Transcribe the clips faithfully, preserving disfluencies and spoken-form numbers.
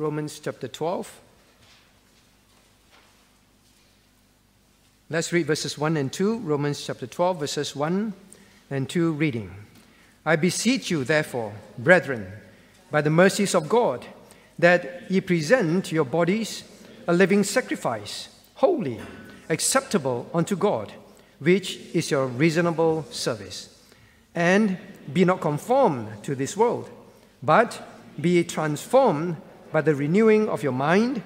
Romans chapter twelve. Let's read verses one and two, Romans chapter twelve, verses one and two, reading. I beseech you, therefore, brethren, by the mercies of God, that ye present your bodies a living sacrifice, holy, acceptable unto God, which is your reasonable service. And be not conformed to this world, but be transformed by the renewing of your mind,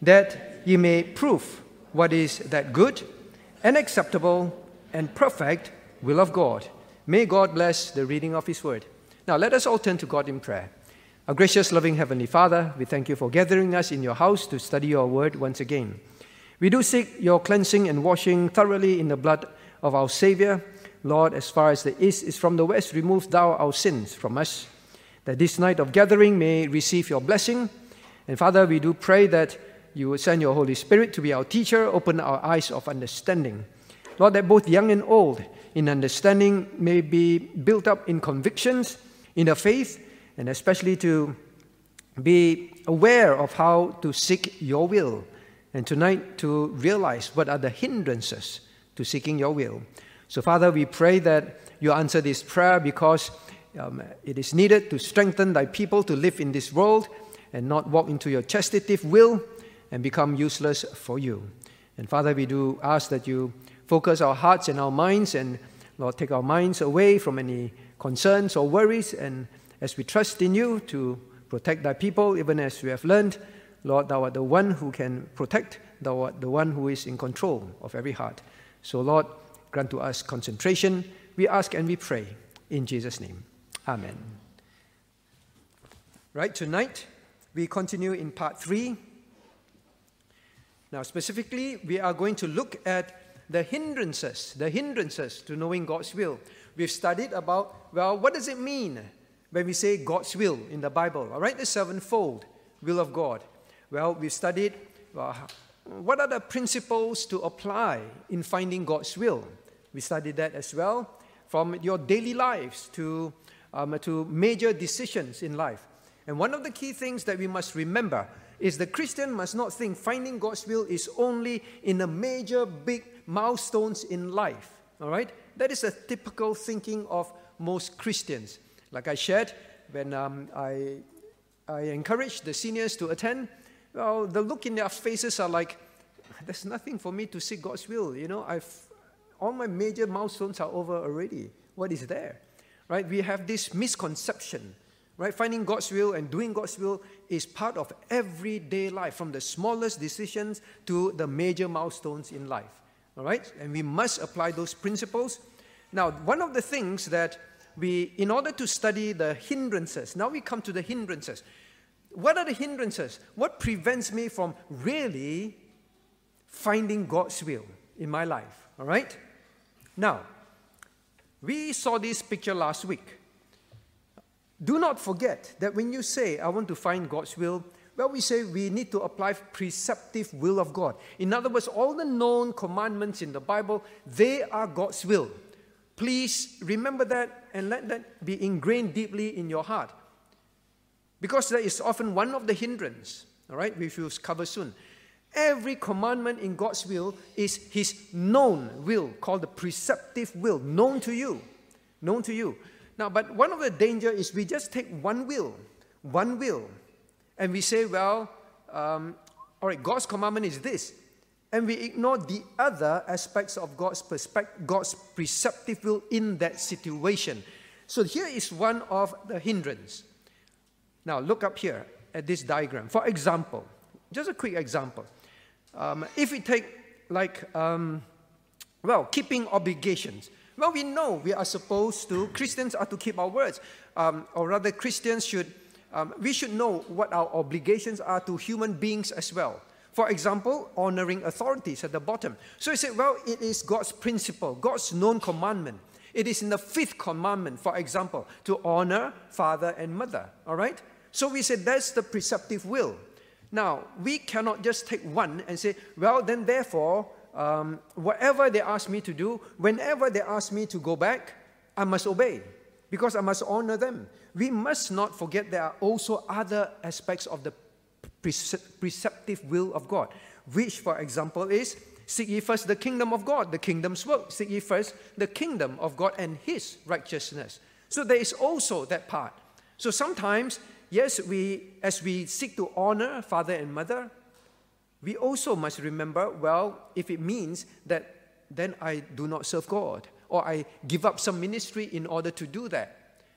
that ye may prove what is that good and acceptable and perfect will of God. May God bless the reading of His Word. Now let us all turn to God in prayer. Our gracious, loving Heavenly Father, we thank you for gathering us in your house to study your Word once again. We do seek your cleansing and washing thoroughly in the blood of our Savior. Lord, as far as the east is from the west, remove thou our sins from us, that this night of gathering may receive your blessing. And Father, we do pray that you would send your Holy Spirit to be our teacher, open our eyes of understanding. Lord, that both young and old in understanding may be built up in convictions, in the faith, and especially to be aware of how to seek your will, and tonight to realize what are the hindrances to seeking your will. So Father, we pray that you answer this prayer because um, it is needed to strengthen thy people to live in this world and not walk into your chastising will and become useless for you. And Father, we do ask that you focus our hearts and our minds, and Lord, take our minds away from any concerns or worries, and as we trust in you to protect thy people, even as we have learned, Lord, thou art the one who can protect, thou art the one who is in control of every heart. So Lord, grant to us concentration, we ask and we pray, in Jesus' name. Amen. Right, tonight, we continue in part three. Now specifically, we are going to look at the hindrances, the hindrances to knowing God's will. We've studied about, well, what does it mean when we say God's will in the Bible? All right, the sevenfold will of God. Well, we've studied uh, what are the principles to apply in finding God's will. We studied that as well, from your daily lives to, um, to major decisions in life. And one of the key things that we must remember is the Christian must not think finding God's will is only in the major big milestones in life. All right? That is a typical thinking of most Christians. Like I shared, when um, I, I encouraged the seniors to attend, well, the look in their faces are like, there's nothing for me to seek God's will. You know, I've, all my major milestones are over already. What is there? Right? We have this misconception. Right? Finding God's will and doing God's will is part of everyday life, from the smallest decisions to the major milestones in life. All right? And we must apply those principles. Now, one of the things that we, in order to study the hindrances, now we come to the hindrances. What are the hindrances? What prevents me from really finding God's will in my life? All right? Now, we saw this picture last week. Do not forget that when you say, I want to find God's will, well, we say we need to apply preceptive will of God. In other words, all the known commandments in the Bible, they are God's will. Please remember that and let that be ingrained deeply in your heart. Because that is often one of the hindrances, all right, which we'll cover soon. Every commandment in God's will is His known will, called the preceptive will, known to you, known to you. Now, but one of the dangers is we just take one will, one will, and we say, well, um, all right, God's commandment is this, and we ignore the other aspects of God's perspective, God's preceptive will in that situation. So here is one of the hindrances. Now, look up here at this diagram. For example, just a quick example. Um, if we take, like, um, well, keeping obligations. Well, we know we are supposed to, Christians are to keep our words. Um, or rather, Christians should, um, we should know what our obligations are to human beings as well. For example, honoring authorities at the bottom. So you say, well, it is God's principle, God's known commandment. It is in the fifth commandment, for example, to honor father and mother, all right? So we say that's the preceptive will. Now, we cannot just take one and say, well, then therefore, um, whatever they ask me to do, whenever they ask me to go back, I must obey because I must honor them. We must not forget there are also other aspects of the preceptive will of God, which, for example, is seek ye first the kingdom of God, the kingdom's work. Seek ye first the kingdom of God and His righteousness. So there is also that part. So sometimes, yes, we as we seek to honor father and mother, we also must remember, well, if it means that then I do not serve God, or I give up some ministry in order to do that,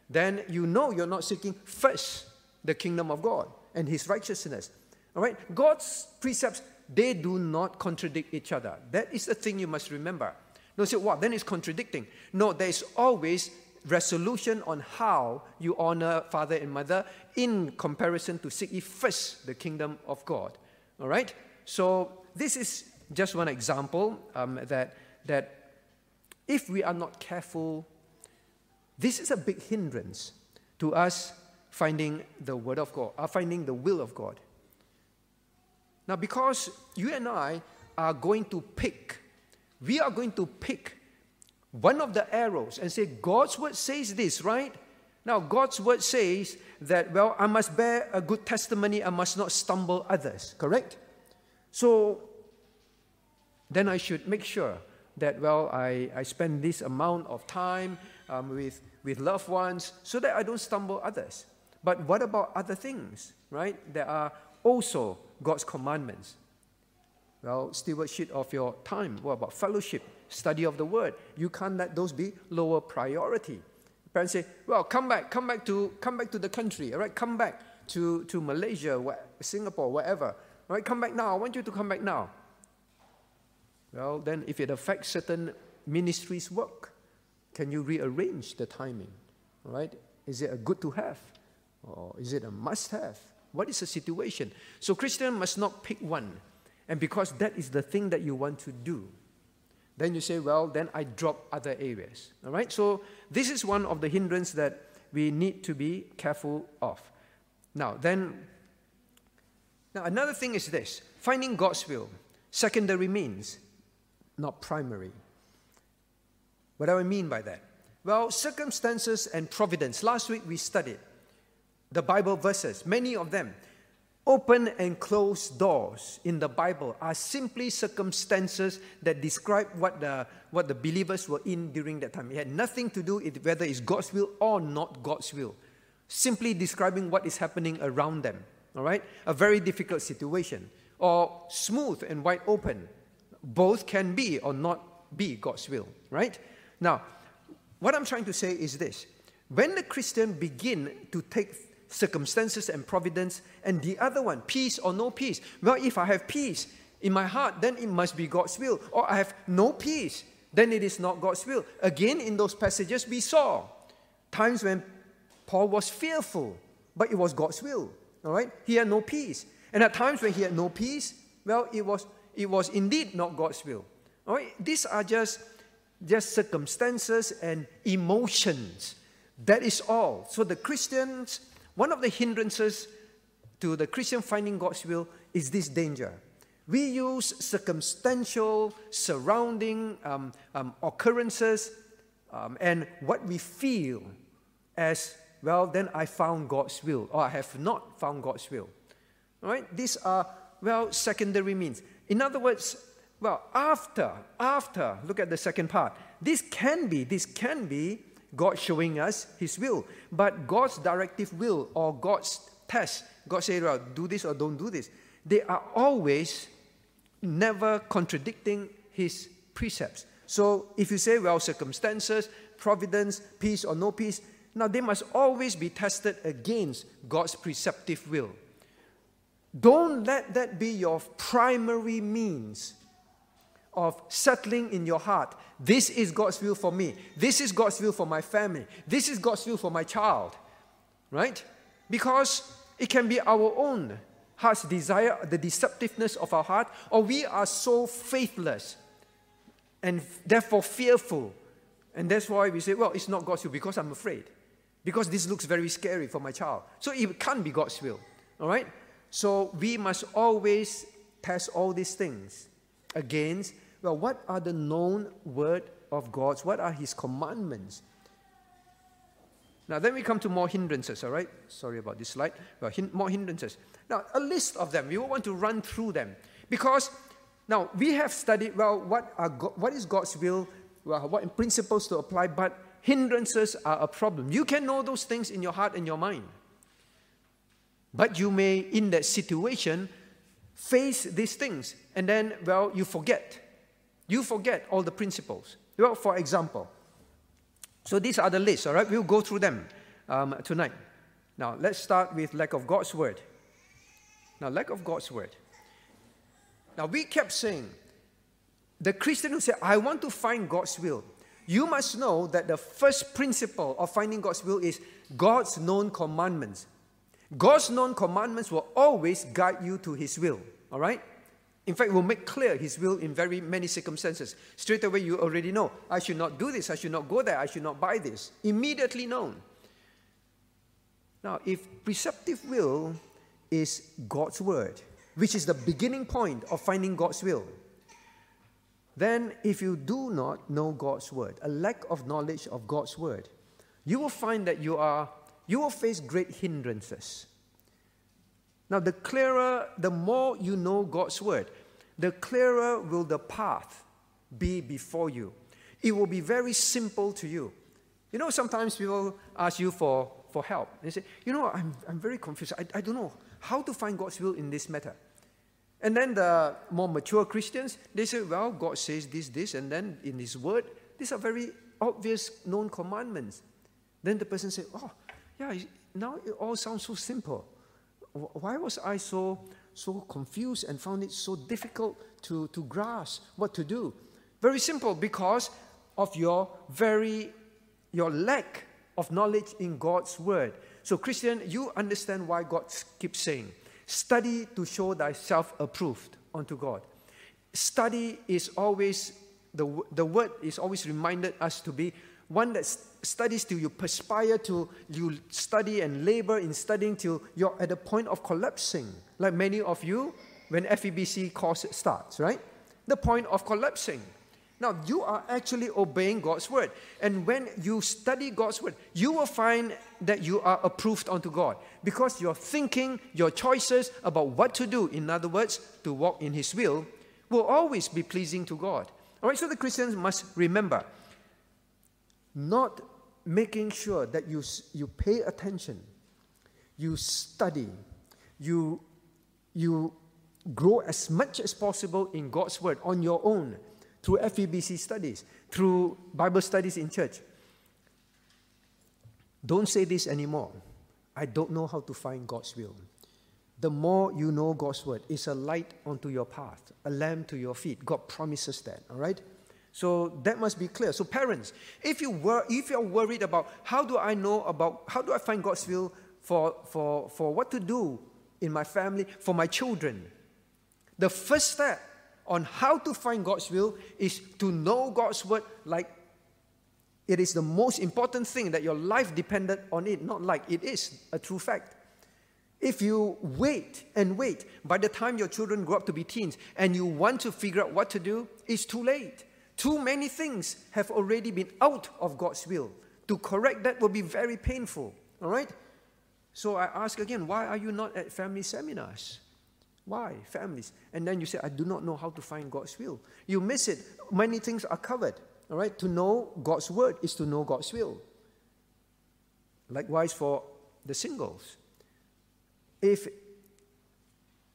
then you know you're not seeking first the kingdom of God and His righteousness. All right? God's precepts, they do not contradict each other. That is the thing you must remember. Don't say, wow, then it's contradicting. No, there is always resolution on how you honor father and mother in comparison to seek ye first the kingdom of God. All right? So this is just one example um, that, that if we are not careful, this is a big hindrance to us finding the Word of God, uh, finding the will of God. Now, because you and I are going to pick, we are going to pick one of the arrows and say, God's Word says this, right? Now, God's Word says that, well, I must bear a good testimony, I must not stumble others, correct? So, then I should make sure that, well, I, I spend this amount of time um, with, with loved ones so that I don't stumble others. But what about other things, right? There are also God's commandments. Well, stewardship of your time. What about fellowship, study of the Word? You can't let those be lower priority. Parents say, well, come back, come back to, come back to the country, all right? Come back to, to Malaysia, Singapore, wherever. All right, come back now. I want you to come back now. Well, then if it affects certain ministries' work, can you rearrange the timing, right? Is it a good to have, or is it a must have? What is the situation? So Christian must not pick one, and because that is the thing that you want to do, then you say, well, then I drop other areas, all right? So this is one of the hindrances that we need to be careful of. Now, then, now another thing is this, finding God's will, secondary means, not primary. What do I mean by that? Well, circumstances and providence. Last week we studied the Bible verses, many of them. Open and closed doors in the Bible are simply circumstances that describe what the, what the believers were in during that time. It had nothing to do with whether it's God's will or not God's will. Simply describing what is happening around them, all right? A very difficult situation, or smooth and wide open. Both can be or not be God's will, right? Now, what I'm trying to say is this. When the Christian begin to take circumstances and providence, and the other one, peace or no peace, well, if I have peace in my heart, then it must be God's will. Or I have no peace, then it is not God's will. Again, in those passages we saw times when Paul was fearful, but it was God's will, all right? He had no peace. And at times when he had no peace, well, it was It was indeed not God's will. All right? These are just, just circumstances and emotions. That is all. So the Christians, one of the hindrances to the Christian finding God's will is this danger. We use circumstantial, surrounding um, um, occurrences um, and what we feel as, well, then I found God's will, or I have not found God's will. All right? These are, well, secondary means. In other words, well, after, after, look at the second part. This can be, this can be God showing us His will. But God's directive will or God's test, God says, well, do this or don't do this. They are always never contradicting His precepts. So if you say, well, circumstances, providence, peace or no peace, now they must always be tested against God's preceptive will. Don't let that be your primary means of settling in your heart. This is God's will for me. This is God's will for my family. This is God's will for my child, right? Because it can be our own heart's desire, the deceptiveness of our heart, or we are so faithless and therefore fearful. And that's why we say, well, it's not God's will because I'm afraid. Because this looks very scary for my child. So it can't be God's will, all right? So we must always test all these things against, well, what are the known word of God's? What are His commandments? Now, then we come to more hindrances, all right? Sorry about this slide. Well, hin- more hindrances. Now, a list of them. We want to run through them. Because now, we have studied, well, what, are God, what is God's will, well, what principles to apply, but hindrances are a problem. You can know those things in your heart and your mind. But you may, in that situation, face these things. And then, well, you forget. You forget all the principles. Well, for example, so these are the lists, all right? We'll go through them um, tonight. Now, let's start with lack of God's word. Now, lack of God's word. Now, we kept saying, the Christian who said, I want to find God's will, you must know that the first principle of finding God's will is God's known commandments. God's known commandments will always guide you to His will, all right? In fact, will make clear His will in very many circumstances. Straight away, you already know, I should not do this, I should not go there, I should not buy this. Immediately known. Now, if preceptive will is God's word, which is the beginning point of finding God's will, then if you do not know God's word, a lack of knowledge of God's word, you will find that you are, you will face great hindrances. Now, the clearer, the more you know God's word, the clearer will the path be before you. It will be very simple to you. You know, sometimes people ask you for, for help. They say, you know, I'm, I'm very confused. I, I don't know how to find God's will in this matter. And then the more mature Christians, they say, well, God says this, this, and then in His word, these are very obvious known commandments. Then the person says, oh, yeah, now it all sounds so simple. Why was I so, so confused and found it so difficult to, to grasp what to do? Very simple, because of your very, your lack of knowledge in God's word. So Christian, you understand why God keeps saying, study to show thyself approved unto God. Study is always, the, the word is always reminded us to be one that studies till you perspire, till you study and labor in studying till you're at the point of collapsing. Like many of you, when F E B C course starts, right? The point of collapsing. Now, you are actually obeying God's word. And when you study God's word, you will find that you are approved unto God. Because your thinking, your choices about what to do, in other words, to walk in His will, will always be pleasing to God. All right, so the Christians must remember, not making sure that you, you pay attention, you study, you, you grow as much as possible in God's word on your own, through F E B C studies, through Bible studies in church. Don't say this anymore. I don't know how to find God's will. The more you know God's word, it's a light onto your path, a lamp to your feet. God promises that, all right? So that must be clear. So parents, if you were, if you're worried about how do I know about, how do I find God's will for, for, for what to do in my family, for my children, the first step on how to find God's will is to know God's word like it is the most important thing that your life depended on it, not like it is a true fact. If you wait and wait, by the time your children grow up to be teens and you want to figure out what to do, it's too late. Too many things have already been out of God's will. To correct that will be very painful, all right? So I ask again, why are you not at family seminars? Why, families? And then you say, I do not know how to find God's will. You miss it. Many things are covered, all right? To know God's word is to know God's will. Likewise for the singles. If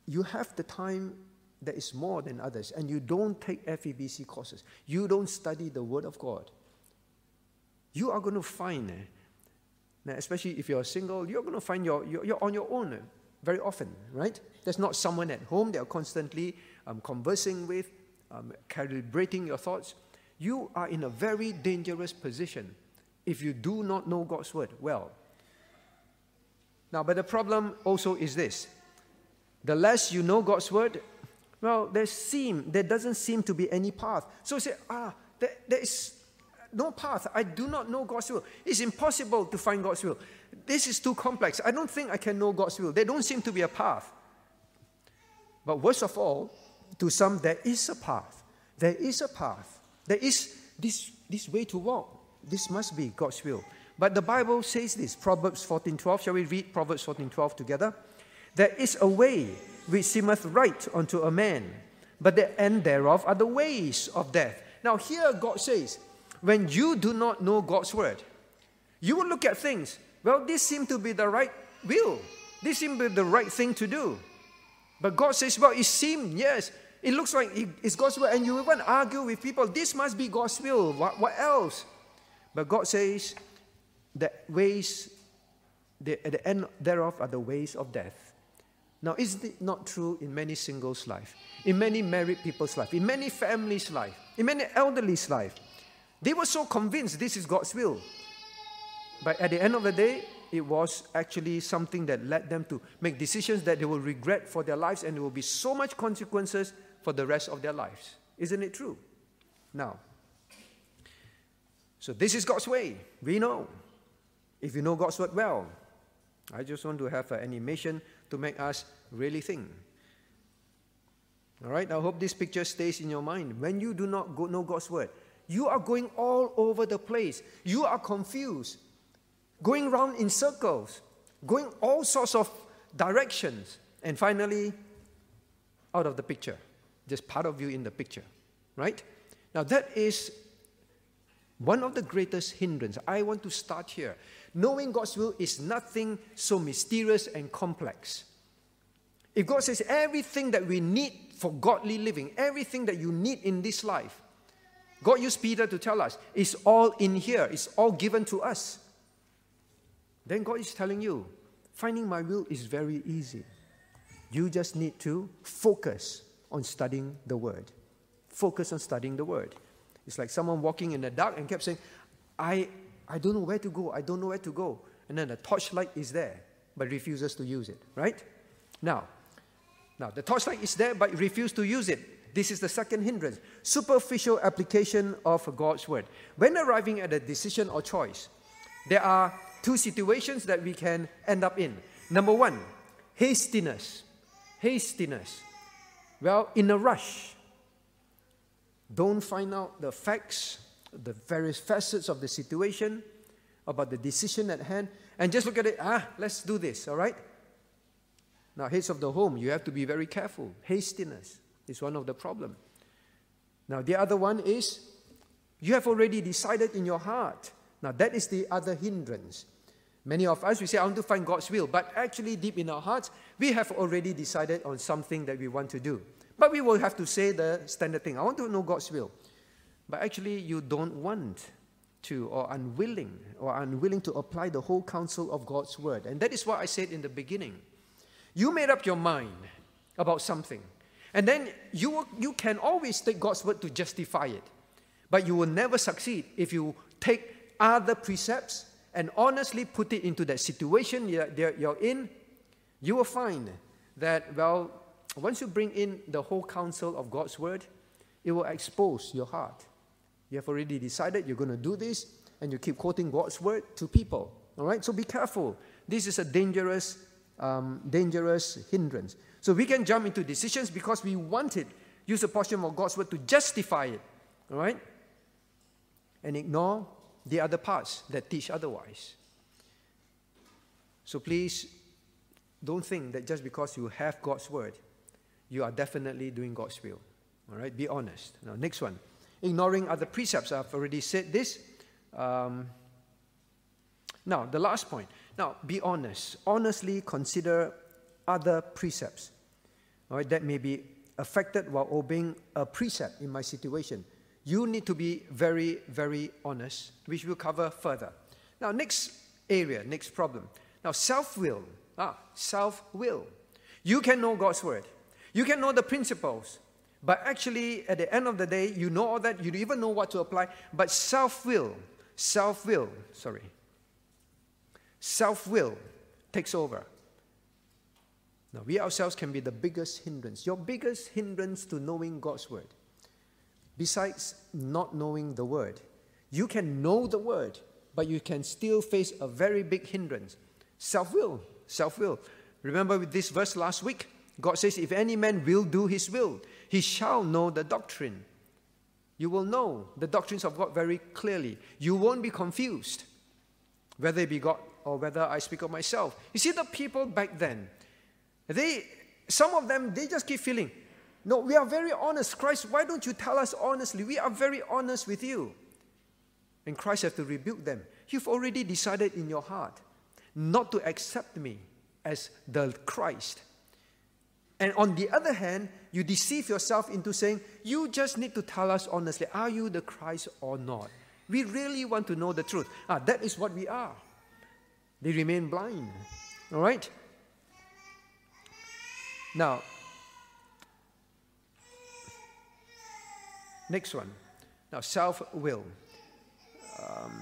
you have the time that is more than others, and you don't take F E B C courses, you don't study the Word of God, you are going to find, now especially if you're single, you're going to find you're, you're on your own very often, right? There's not someone at home that you're constantly um, conversing with, um, calibrating your thoughts. You are in a very dangerous position if you do not know God's Word well. Now, but the problem also is this. The less you know God's Word, well, there seem, there doesn't seem to be any path. So say, ah, there, there is no path. I do not know God's will. It's impossible to find God's will. This is too complex. I don't think I can know God's will. There don't seem to be a path. But worst of all, to some, there is a path. There is a path. There is this, this way to walk. This must be God's will. But the Bible says this, Proverbs fourteen twelve. Shall we read Proverbs fourteen twelve together? There is a way which seemeth right unto a man, but the end thereof are the ways of death. Now here God says, when you do not know God's word, you will look at things, well, this seemed to be the right will. This seemed to be the right thing to do. But God says, well, it seemed, yes, it looks like it's God's will. And you even argue with people, this must be God's will. What, what else? But God says, the ways, the, at the end thereof are the ways of death. Now, is it not true in many singles' life, in many married people's life, in many families' life, in many elderly's life? They were so convinced this is God's will. But at the end of the day, it was actually something that led them to make decisions that they will regret for their lives, and there will be so much consequences for the rest of their lives. Isn't it true? Now, so this is God's way. We know. If you know God's word well, I just want to have an animation to make us really think. All right, I hope this picture stays in your mind. When you do not go know God's word, you are going all over the place. You are confused, going around in circles, going all sorts of directions, and finally, out of the picture, just part of you in the picture, right? Now that is one of the greatest hindrances. I want to start here. Knowing God's will is nothing so mysterious and complex. If God says everything that we need for godly living, everything that you need in this life, God used Peter to tell us, it's all in here, it's all given to us. Then God is telling you, finding my will is very easy. You just need to focus on studying the Word. Focus on studying the Word. It's like someone walking in the dark and kept saying, I, I don't know where to go, I don't know where to go. And then the torchlight is there, but refuses to use it, right? Now, now the torchlight is there, but refused to use it. This is the second hindrance, superficial application of God's Word. When arriving at a decision or choice, there are two situations that we can end up in. Number one, hastiness. Hastiness. Well, in a rush, don't find out the facts, the various facets of the situation, about the decision at hand, and just look at it, ah, let's do this, all right? Now, heads of the home, you have to be very careful. Hastiness is one of the problems. Now, the other one is, you have already decided in your heart. Now, that is the other hindrance. Many of us, we say, I want to find God's will. But actually, deep in our hearts, we have already decided on something that we want to do. But we will have to say the standard thing. I want to know God's will. But actually, you don't want to, or unwilling, or unwilling to apply the whole counsel of God's word. And that is what I said in the beginning. You made up your mind about something. And then you, you can always take God's word to justify it. But you will never succeed if you take other precepts and honestly put it into that situation you're, you're in. You will find that, well, once you bring in the whole counsel of God's word, it will expose your heart. You have already decided you're going to do this, and you keep quoting God's word to people. All right, so be careful. This is a dangerous, um, dangerous hindrance. So we can jump into decisions because we want it. Use a portion of God's word to justify it. All right, and ignore the other parts that teach otherwise. So please, don't think that just because you have God's word, you are definitely doing God's will. All right, be honest. Now, next one, ignoring other precepts. I've already said this. Um, now, the last point. Now, be honest. Honestly consider other precepts. All right, that may be affected while obeying a precept in my situation. You need to be very, very honest, which we'll cover further. Now, next area, next problem. Now, self-will. Ah, self-will. You can know God's word. You can know the principles. But actually, at the end of the day, you know all that. You don't even know what to apply. But self-will, self-will, sorry. Self-will takes over. Now, we ourselves can be the biggest hindrance. Your biggest hindrance to knowing God's word. Besides not knowing the word, you can know the word, but you can still face a very big hindrance. Self-will, self-will. Remember with this verse last week, God says, if any man will do his will, he shall know the doctrine. You will know the doctrines of God very clearly. You won't be confused. whether it be God or whether I speak of myself. You see, the people back then, they, some of them, they just keep feeling, no, we are very honest. Christ, why don't you tell us honestly? We are very honest with you. And Christ has to rebuke them. You've already decided in your heart not to accept me as the Christ. And on the other hand, you deceive yourself into saying, you just need to tell us honestly, are you the Christ or not? We really want to know the truth. Ah, that is what we are. They remain blind. All right? Now, next one. Now, self-will. Um,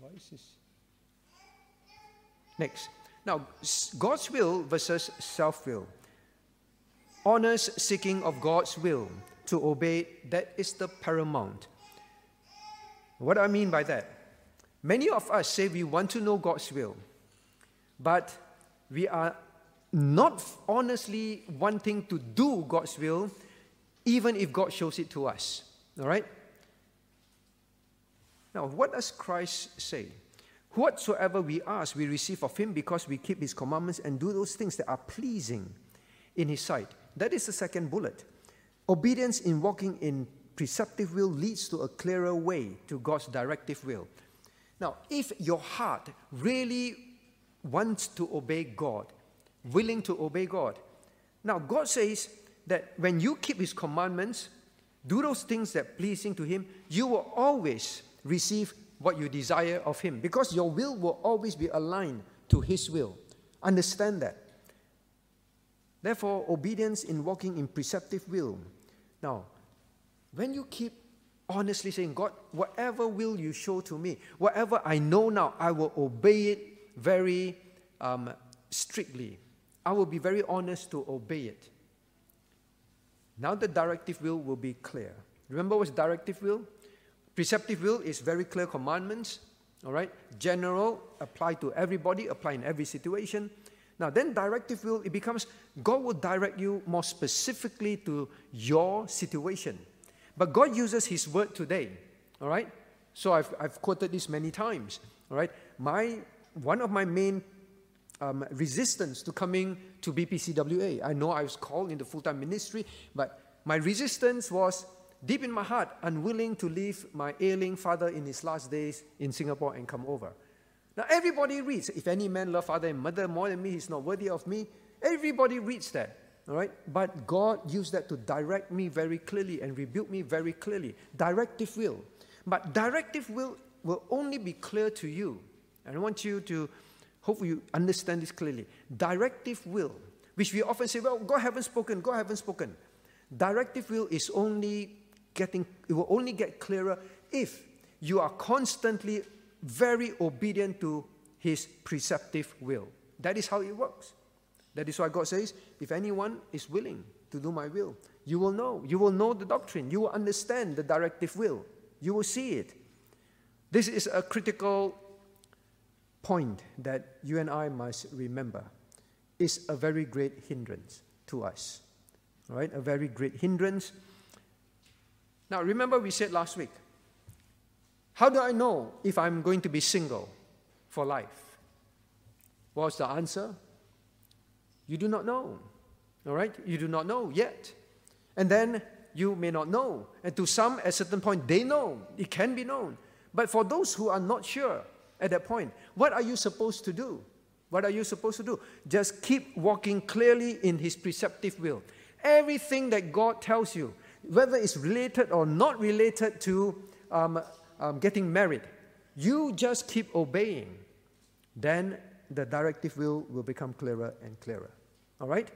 why is this? Next. Now, God's will versus self-will. Honest seeking of God's will to obey, that is the paramount. What do I mean by that? Many of us say we want to know God's will, but we are not honestly wanting to do God's will, even if God shows it to us. All right? Now, what does Christ say? Whatsoever we ask, we receive of him because we keep his commandments and do those things that are pleasing in his sight. That is the second bullet. Obedience in walking in preceptive will leads to a clearer way to God's directive will. Now, if your heart really wants to obey God, willing to obey God, now God says that when you keep his commandments, do those things that are pleasing to him, you will always receive what you desire of him, because your will will always be aligned to his will. Understand that. Therefore, obedience in walking in preceptive will. Now, when you keep honestly saying, God, whatever will you show to me, whatever I know now, I will obey it very um, strictly. I will be very honest to obey it. Now the directive will will be clear. Remember what's directive will? Preceptive will is very clear commandments, all right? General, apply to everybody, apply in every situation. Now then directive will, it becomes God will direct you more specifically to your situation. But God uses his word today, all right? So I've, I've quoted this many times, all right? My, one of my main um, resistance to coming to B P C W A, I know I was called into full-time ministry, but my resistance was deep in my heart, unwilling to leave my ailing father in his last days in Singapore and come over. Now everybody reads, if any man love father and mother more than me, he's not worthy of me. Everybody reads that. All right? But God used that to direct me very clearly and rebuke me very clearly. Directive will. But directive will will only be clear to you. And I want you to, hopefully you understand this clearly. Directive will, which we often say, well, God haven't spoken, God haven't spoken. Directive will is only getting, it will only get clearer if you are constantly very obedient to his preceptive will. That is how it works. That is why God says, if anyone is willing to do my will, you will know. You will know the doctrine. You will understand the directive will. You will see it. This is a critical point that you and I must remember. It's a very great hindrance to us. All right? A very great hindrance. Now, remember we said last week, how do I know if I'm going to be single for life? What's the answer? You do not know, all right? You do not know yet. And then you may not know. And to some, at a certain point, they know. It can be known. But for those who are not sure at that point, what are you supposed to do? What are you supposed to do? Just keep walking clearly in his preceptive will. Everything that God tells you, whether it's related or not related to um, um, getting married, you just keep obeying. Then the directive will will become clearer and clearer. All right?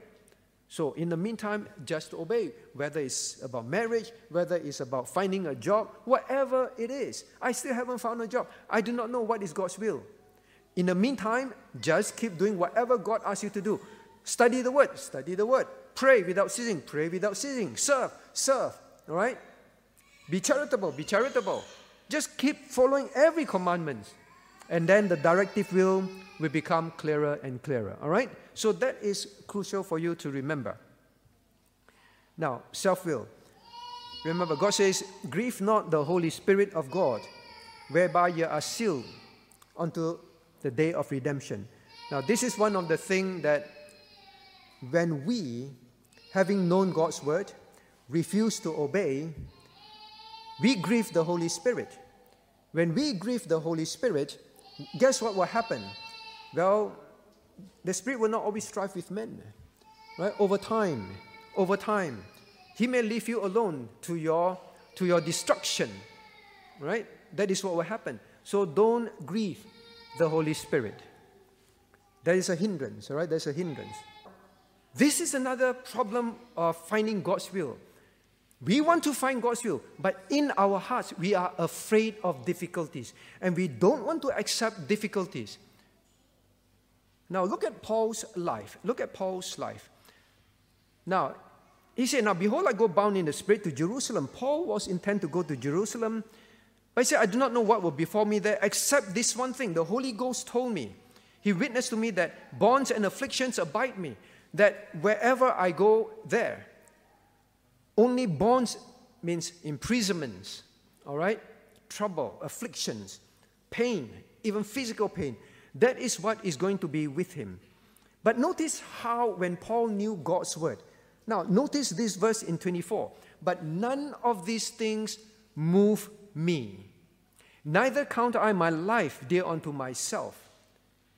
So in the meantime, just obey, whether it's about marriage, whether it's about finding a job, whatever it is. I still haven't found a job. I do not know what is God's will. In the meantime, just keep doing whatever God asks you to do. Study the Word. Study the Word. Pray without ceasing. Pray without ceasing. Serve. Serve. All right? Be charitable. Be charitable. Just keep following every commandment. And then the directive will will become clearer and clearer. All right? So that is crucial for you to remember. Now, self-will. Remember, God says, grieve not the Holy Spirit of God, whereby ye are sealed until the day of redemption. Now, this is one of the things that when we, having known God's word, refuse to obey, we grieve the Holy Spirit. When we grieve the Holy Spirit, guess what will happen? Well, the Spirit will not always strive with men, right? Over time, over time, He may leave you alone to your, to your destruction, right? That is what will happen. So don't grieve the Holy Spirit. There is a hindrance, all right? There's a hindrance. This is another problem of finding God's will. We want to find God's will, but in our hearts, we are afraid of difficulties, and we don't want to accept difficulties. Now, look at Paul's life. Look at Paul's life. Now, he said, now, behold, I go bound in the Spirit to Jerusalem. Paul was intent to go to Jerusalem, but he said, I do not know what will befall me there, except this one thing. The Holy Ghost told me. He witnessed to me that bonds and afflictions abide me, that wherever I go there, only bonds means imprisonments, all right? Trouble, afflictions, pain, even physical pain. That is what is going to be with him. But notice how when Paul knew God's word. Now, notice this verse in twenty-four. But none of these things move me. Neither count I my life dear unto myself.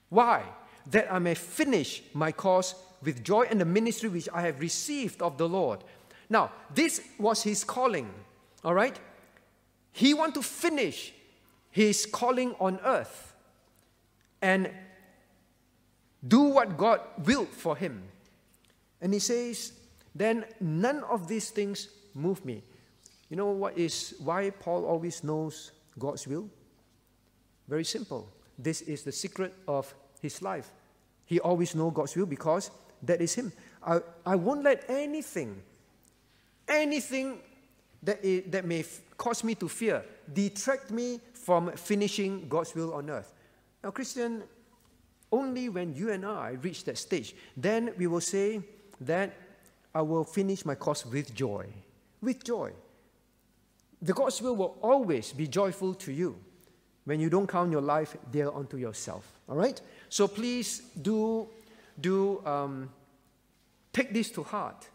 Why? That I may finish my course with joy and the ministry which I have received of the Lord. Now, this was his calling, all right? He wanted to finish his calling on earth and do what God willed for him. And he says, then none of these things move me. You know what is why Paul always knows God's will? Very simple. This is the secret of his life. He always knows God's will because that is him. I, I won't let anything... Anything that, is, that may cause me to fear, detract me from finishing God's will on earth. Now, Christian, only when you and I reach that stage, then we will say that I will finish my course with joy. With joy. The God's will will always be joyful to you when you don't count your life dear unto yourself. All right? So please do, do um, take this to heart.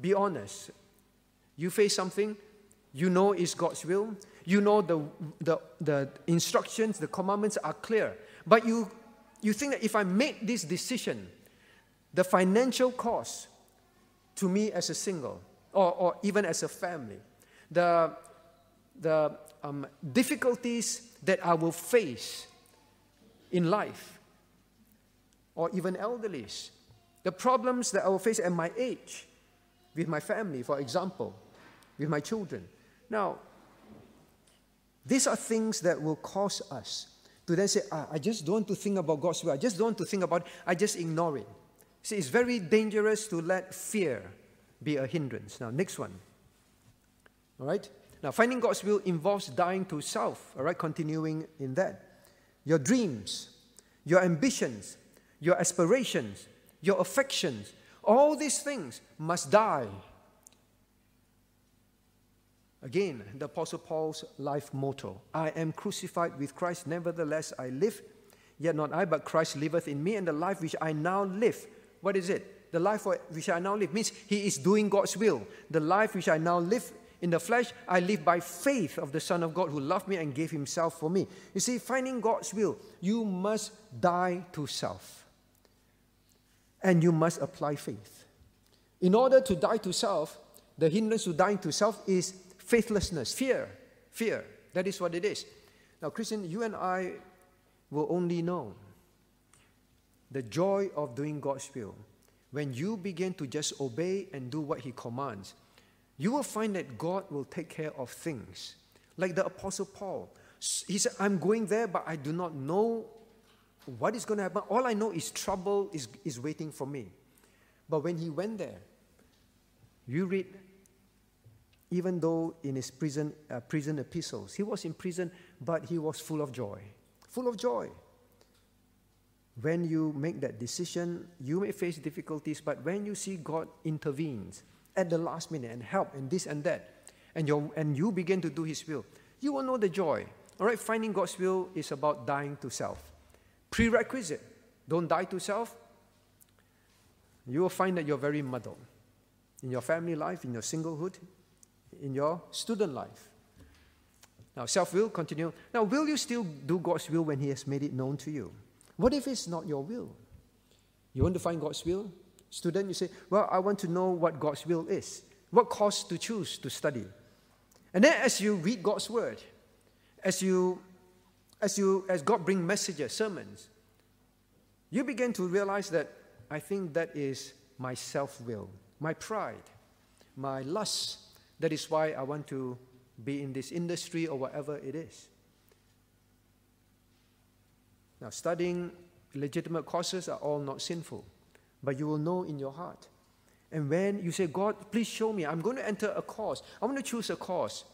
Be honest. You face something, you know it's God's will, you know the, the, the instructions, the commandments are clear, but you, you think that if I make this decision, the financial cost to me as a single, or, or even as a family, the, the um, difficulties that I will face in life, or even elderlies, the problems that I will face at my age, with my family, for example, with my children. Now, these are things that will cause us to then say, ah, I just don't want to think about God's will. I just don't want to think about it. I just ignore it. See, it's very dangerous to let fear be a hindrance. Now, next one. All right? Now, finding God's will involves dying to self. All right? Continuing in that. Your dreams, your ambitions, your aspirations, your affections, all these things must die. Again, the Apostle Paul's life motto, I am crucified with Christ, nevertheless I live, yet not I, but Christ liveth in me, and the life which I now live. What is it? The life which I now live means he is doing God's will. The life which I now live in the flesh, I live by faith of the Son of God who loved me and gave himself for me. You see, finding God's will, you must die to self. And you must apply faith. In order to die to self, the hindrance to dying to self is faithlessness, fear. Fear. That is what it is. Now, Christian, you and I will only know the joy of doing God's will. When you begin to just obey and do what He commands, you will find that God will take care of things. Like the Apostle Paul. He said, I'm going there, but I do not know what is going to happen. All I know is trouble is, is waiting for me. But when he went there, you read, even though in his prison, uh, prison epistles, he was in prison, but he was full of joy. Full of joy. When you make that decision, you may face difficulties, but when you see God intervenes at the last minute and help and this and that, and, and you begin to do his will, you will know the joy All right, finding God's will is about dying to self. Prerequisite, don't die to self. You will find that you're very muddled in your family life, in your singlehood, in your student life. Now, self-will, continue. Now, will you still do God's will when he has made it known to you? What if it's not your will? You want to find God's will? Student, you say, well, I want to know what God's will is. What course to choose to study? And then as you read God's word, as you, as you, as God brings messages, sermons, you begin to realize that I think that is my self-will, my pride, my lust. That is why I want to be in this industry or whatever it is. Now, studying legitimate courses are all not sinful, but you will know in your heart. And when you say, God, please show me, I'm going to enter a course. I want to choose a course.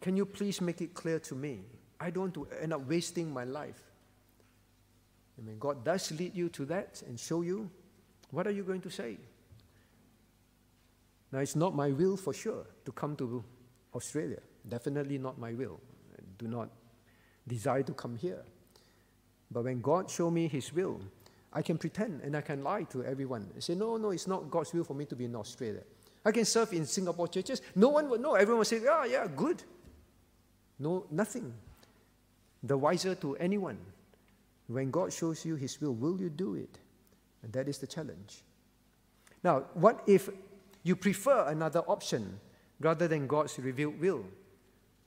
Can you please make it clear to me? I don't want to end up wasting my life. And when God does lead you to that and show you, what are you going to say? Now, it's not my will for sure to come to Australia. Definitely not my will. I do not desire to come here. But when God showed me his will, I can pretend and I can lie to everyone and say, no, no, it's not God's will for me to be in Australia. I can serve in Singapore churches. No one would know. Everyone would say, yeah, yeah, good. No, nothing. The wiser to anyone. When God shows you his will, will you do it? And that is the challenge. Now, what if you prefer another option rather than God's revealed will?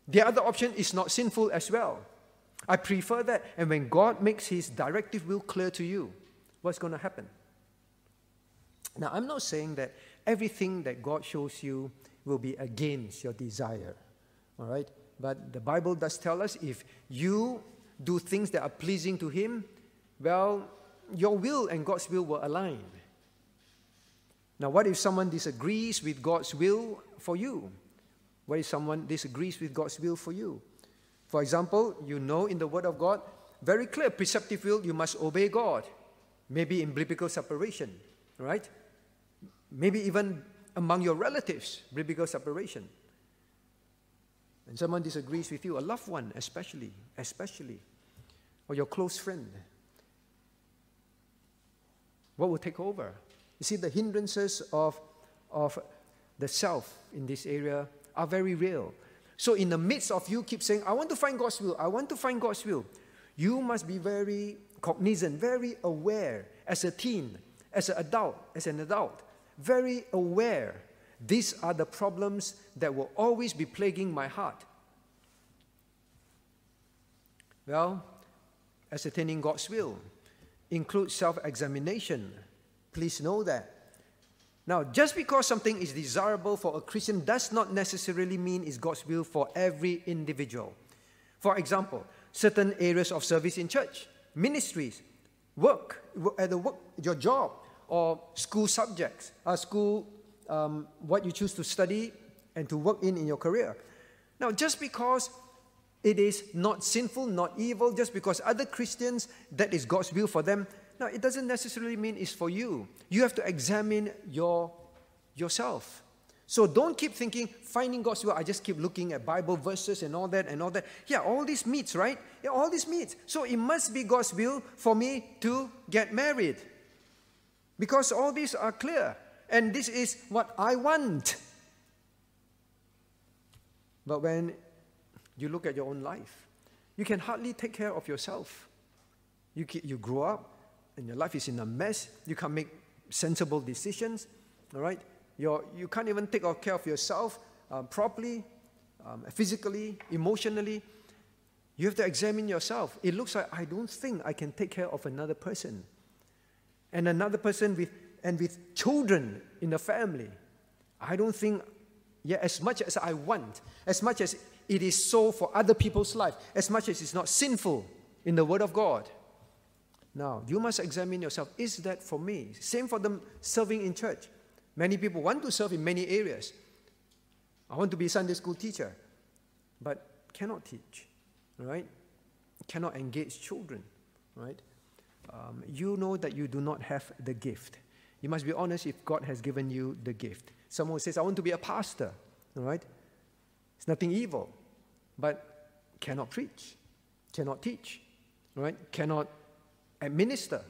The other option is not sinful as well. I prefer that. And when God makes his directive will clear to you, what's going to happen? Now, I'm not saying that everything that God shows you will be against your desire, all right? But the Bible does tell us if you do things that are pleasing to him, well, your will and God's will will align. Now, what if someone disagrees with God's will for you? What if someone disagrees with God's will for you? For example, you know in the Word of God, very clear, preceptive will, you must obey God. Maybe in biblical separation, right? Maybe even among your relatives, biblical separation. And someone disagrees with you, a loved one especially, especially, or your close friend. What will take over? You see, the hindrances of, of the self in this area are very real. So in the midst of you keep saying, I want to find God's will, I want to find God's will, you must be very cognizant, very aware as a teen, as an adult, as an adult, very aware. These are the problems that will always be plaguing my heart. Well, ascertaining God's will includes self-examination. Please know that. Now, just because something is desirable for a Christian does not necessarily mean it's God's will for every individual. For example, certain areas of service in church, ministries, work, at the work, your job, or school subjects, uh, school, um, what you choose to study and to work in in your career. Now, just because it is not sinful, not evil, just because other Christians, that is God's will for them, now it doesn't necessarily mean it's for you. You have to examine your, yourself. So don't keep thinking, finding God's will, I just keep looking at Bible verses and all that and all that. Yeah, all this meets, right? Yeah, all this meets. So it must be God's will for me to get married. Because all these are clear. And this is what I want. But when you look at your own life, you can hardly take care of yourself. You, you grow up and your life is in a mess. You can't make sensible decisions, all right? You're, you can't even take care of yourself um, properly, um, physically, emotionally. You have to examine yourself. It looks like I don't think I can take care of another person. And another person with, and with children in the family. I don't think, yeah, as much as I want, as much as it is so for other people's life, as much as it's not sinful in the Word of God. Now, you must examine yourself. Is that for me? Same for them serving in church. Many people want to serve in many areas. I want to be a Sunday school teacher, but cannot teach, right? Cannot engage children, right? Um, you know that you do not have the gift. You must be honest if God has given you the gift. Someone says, I want to be a pastor, all right? It's nothing evil, but cannot preach, cannot teach, right? Cannot administer,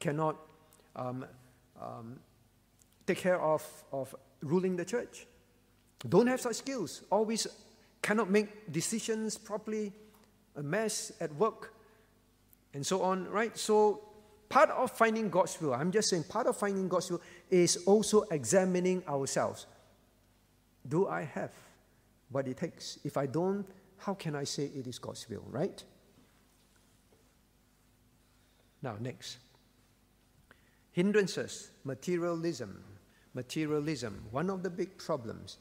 cannot um, um, take care of, of ruling the church. Don't have such skills. Always cannot make decisions properly, a mess at work, and so on, right? So part of finding God's will, I'm just saying, part of finding God's will is also examining ourselves. Do I have what it takes? If I don't, how can I say it is God's will, right? Now, next. Hindrances, materialism. Materialism, one of the big problems.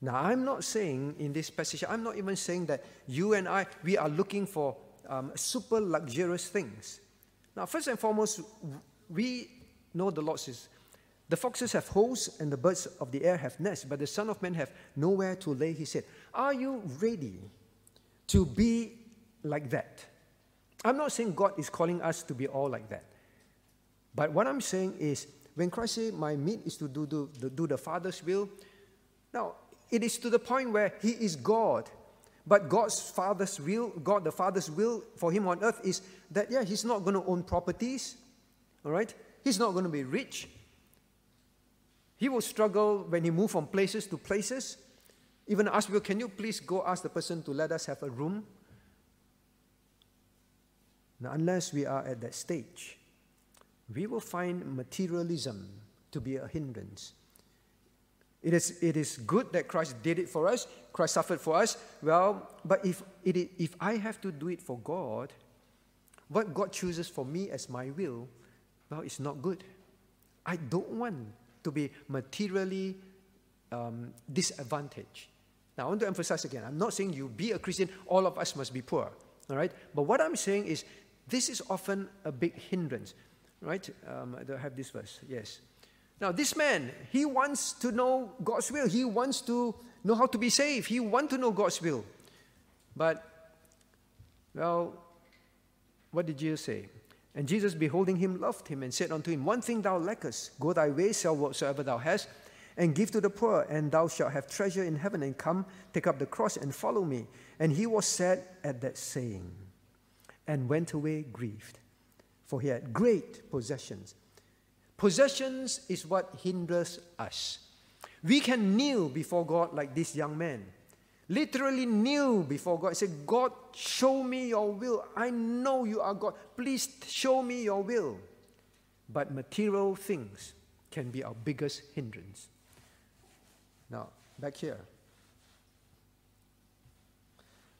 Now, I'm not saying in this passage, I'm not even saying that you and I, we are looking for um, super luxurious things. Now, first and foremost, we know the Lord says, the foxes have holes and the birds of the air have nests, but the Son of Man have nowhere to lay his head. Are you ready to be like that? I'm not saying God is calling us to be all like that. But what I'm saying is, when Christ said, my meat is to do, do, do the Father's will, now, it is to the point where he is God. But God's Father's will, God the Father's will for him on earth is that, yeah, he's not going to own properties, all right? He's not going to be rich. He will struggle when he moves from places to places. Even ask, well, can you please go ask the person to let us have a room? Now, unless we are at that stage, we will find materialism to be a hindrance. It is, it is good that Christ did it for us. Christ suffered for us. Well, but if, it, if I have to do it for God, what God chooses for me as my will, well, it's not good. I don't want to be materially um, disadvantaged. Now, I want to emphasize again, I'm not saying you be a Christian, all of us must be poor, all right? But what I'm saying is, this is often a big hindrance, right? Um, I don't have this verse, yes. Now, this man, he wants to know God's will. He wants to know how to be saved. He wants to know God's will. But, well, what did Jesus say? And Jesus, beholding him, loved him and said unto him, one thing thou lackest, go thy way, sell whatsoever thou hast, and give to the poor, and thou shalt have treasure in heaven, and come, take up the cross, and follow me. And he was sad at that saying, and went away grieved, for he had great possessions. Possessions is what hinders us. We can kneel before God like this young man. Literally kneel before God and say, God, show me your will. I know you are God. Please show me your will. But material things can be our biggest hindrance. Now, back here.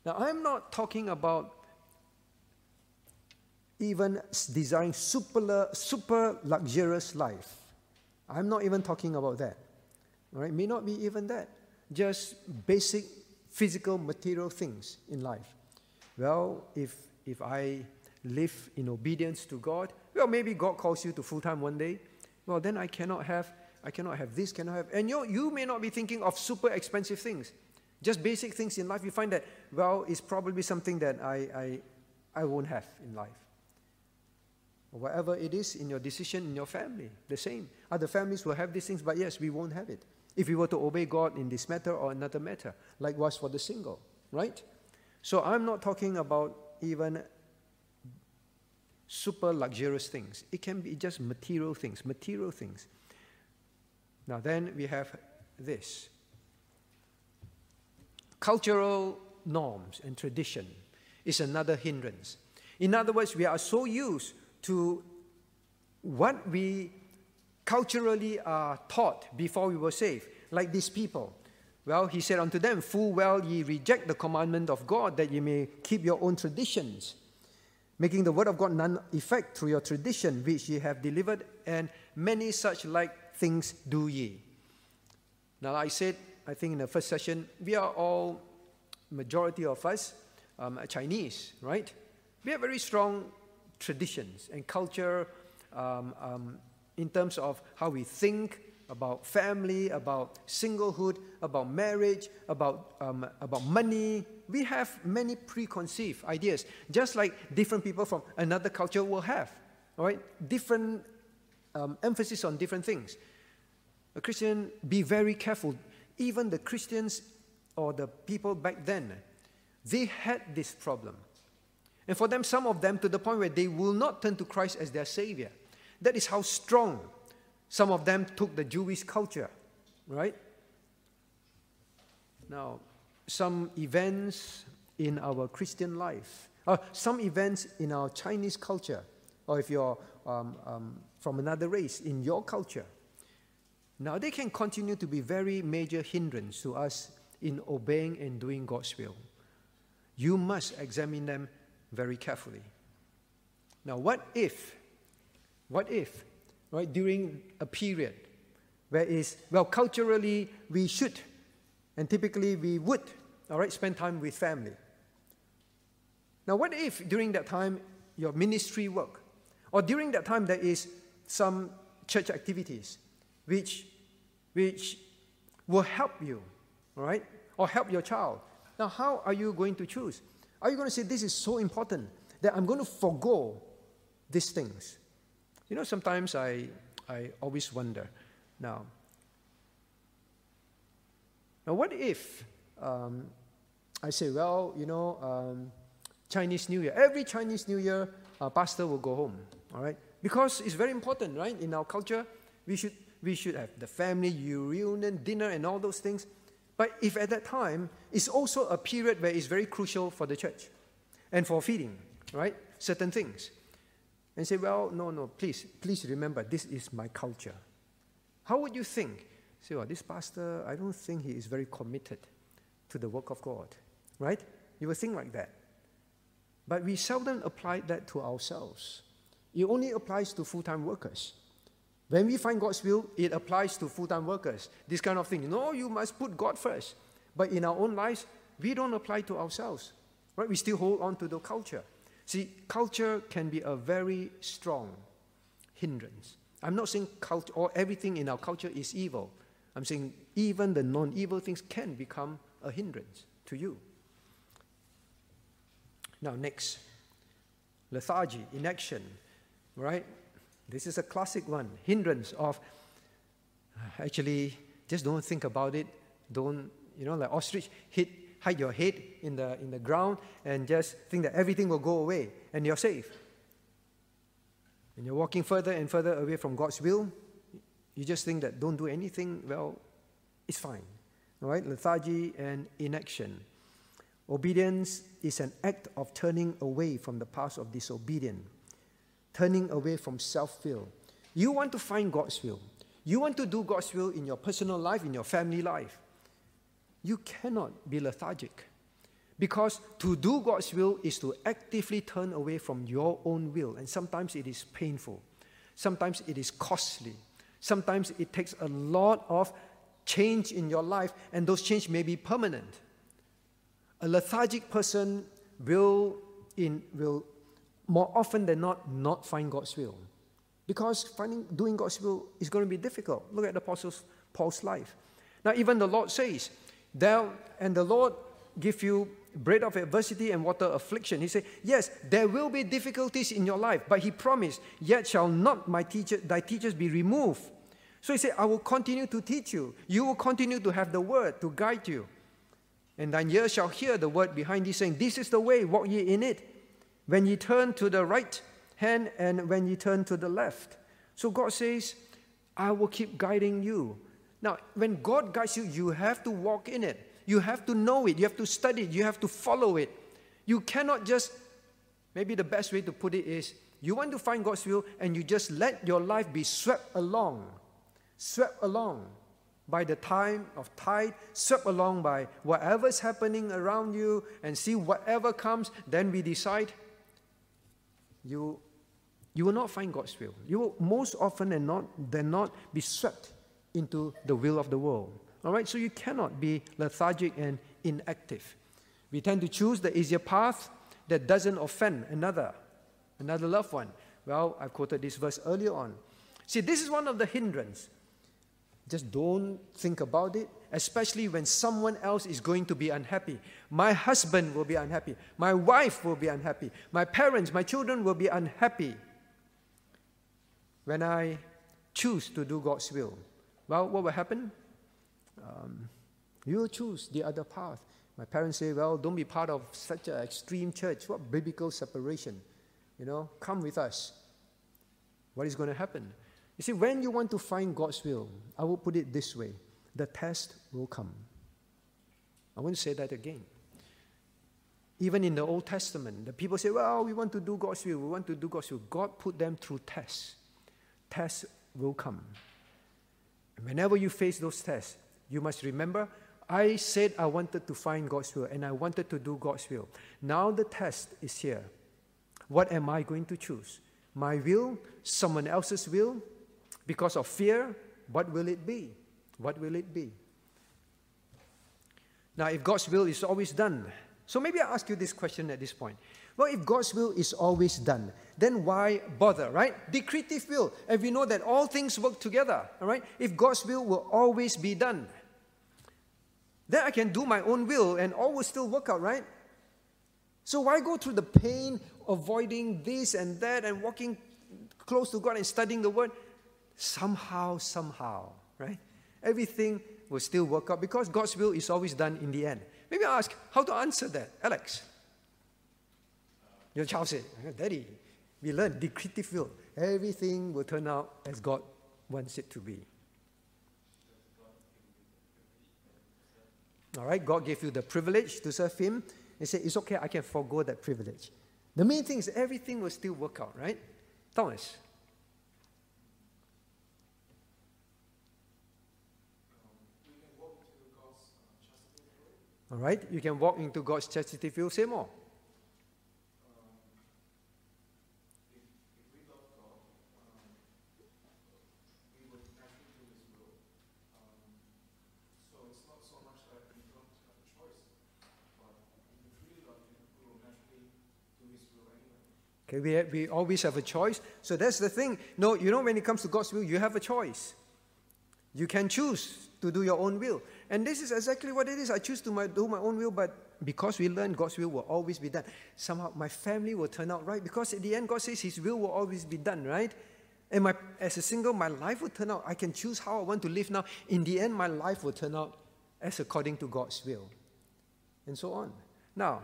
Now, I'm not talking about even design super, super luxurious life. I'm not even talking about that. All right? May not be even that. Just basic physical, material things in life. Well, if, if I live in obedience to God, well, maybe God calls you to full-time one day. Well, then I cannot have, I cannot have this, cannot have... And you, you may not be thinking of super expensive things. Just basic things in life, you find that, well, it's probably something that I, I, I won't have in life. Or whatever it is in your decision, in your family, the same. Other families will have these things, but yes, we won't have it if we were to obey God in this matter or another matter. Likewise for the single, right? So I'm not talking about even super luxurious things. It can be just material things, material things. Now then we have this. Cultural norms and tradition is another hindrance. In other words, we are so used to what we culturally are taught before we were saved, like these people. Well, he said unto them, full well ye reject the commandment of God, that ye may keep your own traditions, making the word of God none effect through your tradition, which ye have delivered, and many such like things do ye. Now, I said, I think in the first session, we are all, majority of us, um, Chinese, right? We have very strong traditions and culture, um, um, in terms of how we think about family, about singlehood, about marriage, about, um, about money. We have many preconceived ideas, just like different people from another culture will have, all right? Different um, emphasis on different things. A Christian, be very careful. Even the Christians or the people back then, They had this problem. And for them, some of them, to the point where they will not turn to Christ as their Savior. That is how strong some of them took the Jewish culture, right? Now, some events in our Christian life, or some events in our Chinese culture, or if you're um, um, from another race, in your culture, now they can continue to be very major hindrance to us in obeying and doing God's will. You must examine them very carefully. Now, what if, what if, right, during a period where is, well, culturally we should, and typically we would, all right, spend time with family. Now, what if during that time your ministry work, or during that time there is some church activities which, which will help you, all right, or help your child. Now, how are you going to choose? Are you going to say, this is so important that I'm going to forgo these things? You know, sometimes I, I always wonder, now, now what if um, I say, well, you know, um, Chinese New Year, every Chinese New Year, our pastor will go home, all right? Because it's very important, right? In our culture, we should, we should have the family reunion, dinner, and all those things. But if at that time, it's also a period where it's very crucial for the church and for feeding, right, certain things. And say, well, no, no, please, please remember, this is my culture. How would you think? Say, well, this pastor, I don't think he is very committed to the work of God, right? You would think like that. But we seldom apply that to ourselves. It only applies to full-time workers. When we find God's will, it applies to full-time workers. This kind of thing. No, you must put God first. But in our own lives, we don't apply to ourselves, right? We still hold on to the culture. See, culture can be a very strong hindrance. I'm not saying culture or everything in our culture is evil. I'm saying even the non-evil things can become a hindrance to you. Now, next, lethargy, inaction, right? This is a classic one, hindrance of, actually, just don't think about it. Don't, you know, like ostrich, hit, hide your head in the, in the ground and just think that everything will go away and you're safe. And you're walking further and further away from God's will. You just think that don't do anything, well, it's fine, all right? Lethargy and inaction. Obedience is an act of turning away from the path of disobedience, turning away from self-will. You want to find God's will. You want to do God's will in your personal life, in your family life. You cannot be lethargic because to do God's will is to actively turn away from your own will, and sometimes it is painful. Sometimes it is costly. Sometimes it takes a lot of change in your life, and those changes may be permanent. A lethargic person will, in, will more often than not, not find God's will. Because finding, doing God's will is going to be difficult. Look at the Apostle Paul's life. Now, even the Lord says, "Thou and the Lord give you bread of adversity and water affliction." He said, yes, there will be difficulties in your life, but he promised, "Yet shall not my teacher, thy teachers be removed." So he said, I will continue to teach you. You will continue to have the word to guide you. And thine ears shall hear the word behind thee, saying, "This is the way, walk ye in it, when ye turn to the right hand and when ye turn to the left." So God says, I will keep guiding you. Now, when God guides you, you have to walk in it. You have to know it. You have to study it. You have to follow it. You cannot just, maybe the best way to put it is, you want to find God's will and you just let your life be swept along, swept along. By the time of tide, swept along by whatever's happening around you and see whatever comes, then we decide, you, you will not find God's will. You will most often than not, than not be swept into the will of the world. All right, so you cannot be lethargic and inactive. We tend to choose the easier path that doesn't offend another, another loved one. Well, I've quoted this verse earlier on. See, this is one of the hindrances. Just don't think about it, especially when someone else is going to be unhappy. My husband will be unhappy. My wife will be unhappy. My parents, my children will be unhappy when I choose to do God's will. Well, what will happen? Um, you will choose the other path. My parents say, well, don't be part of such an extreme church. What biblical separation? You know, come with us. What is going to happen? You see, when you want to find God's will, I will put it this way. The test will come. I want to say that again. Even in the Old Testament, the people say, well, we want to do God's will. We want to do God's will. God put them through tests. Tests will come. And whenever you face those tests, you must remember, I said I wanted to find God's will, and I wanted to do God's will. Now the test is here. What am I going to choose? My will? Someone else's will? Because of fear? What will it be? What will it be? Now, if God's will is always done, so maybe I ask you this question at this point. Well, if God's will is always done, then why bother, right? Decretive will. And we know that all things work together, all right? If God's will will always be done, then I can do my own will and all will still work out, right? So why go through the pain, avoiding this and that and walking close to God and studying the Word? Somehow, somehow, right? Everything will still work out because God's will is always done in the end. Maybe I ask, how to answer that? Alex? Your child said, Daddy, we learned decretive will. Everything will turn out as God wants it to be. All right, God gave you the privilege to serve Him. He said, it's okay, I can forego that privilege. The main thing is everything will still work out, right? Thomas? Um, you can walk into God's uh, chastity field. All right, you can walk into God's chastity field. Say more. Um, if, if we love God, um, we would actually do His will. Um, so it's not so much that we don't have a choice, but if we really love Him, we will naturally do His will anyway. Okay, we, have, we always have a choice. So that's the thing. No, you know, when it comes to God's will, you have a choice. You can choose to do your own will. And this is exactly what it is. I choose to my, do my own will, but because we learn God's will will always be done. Somehow my family will turn out right because at the end God says His will will always be done, right? And my, as a single, my life will turn out. I can choose how I want to live now. In the end, my life will turn out as according to God's will. And so on. Now,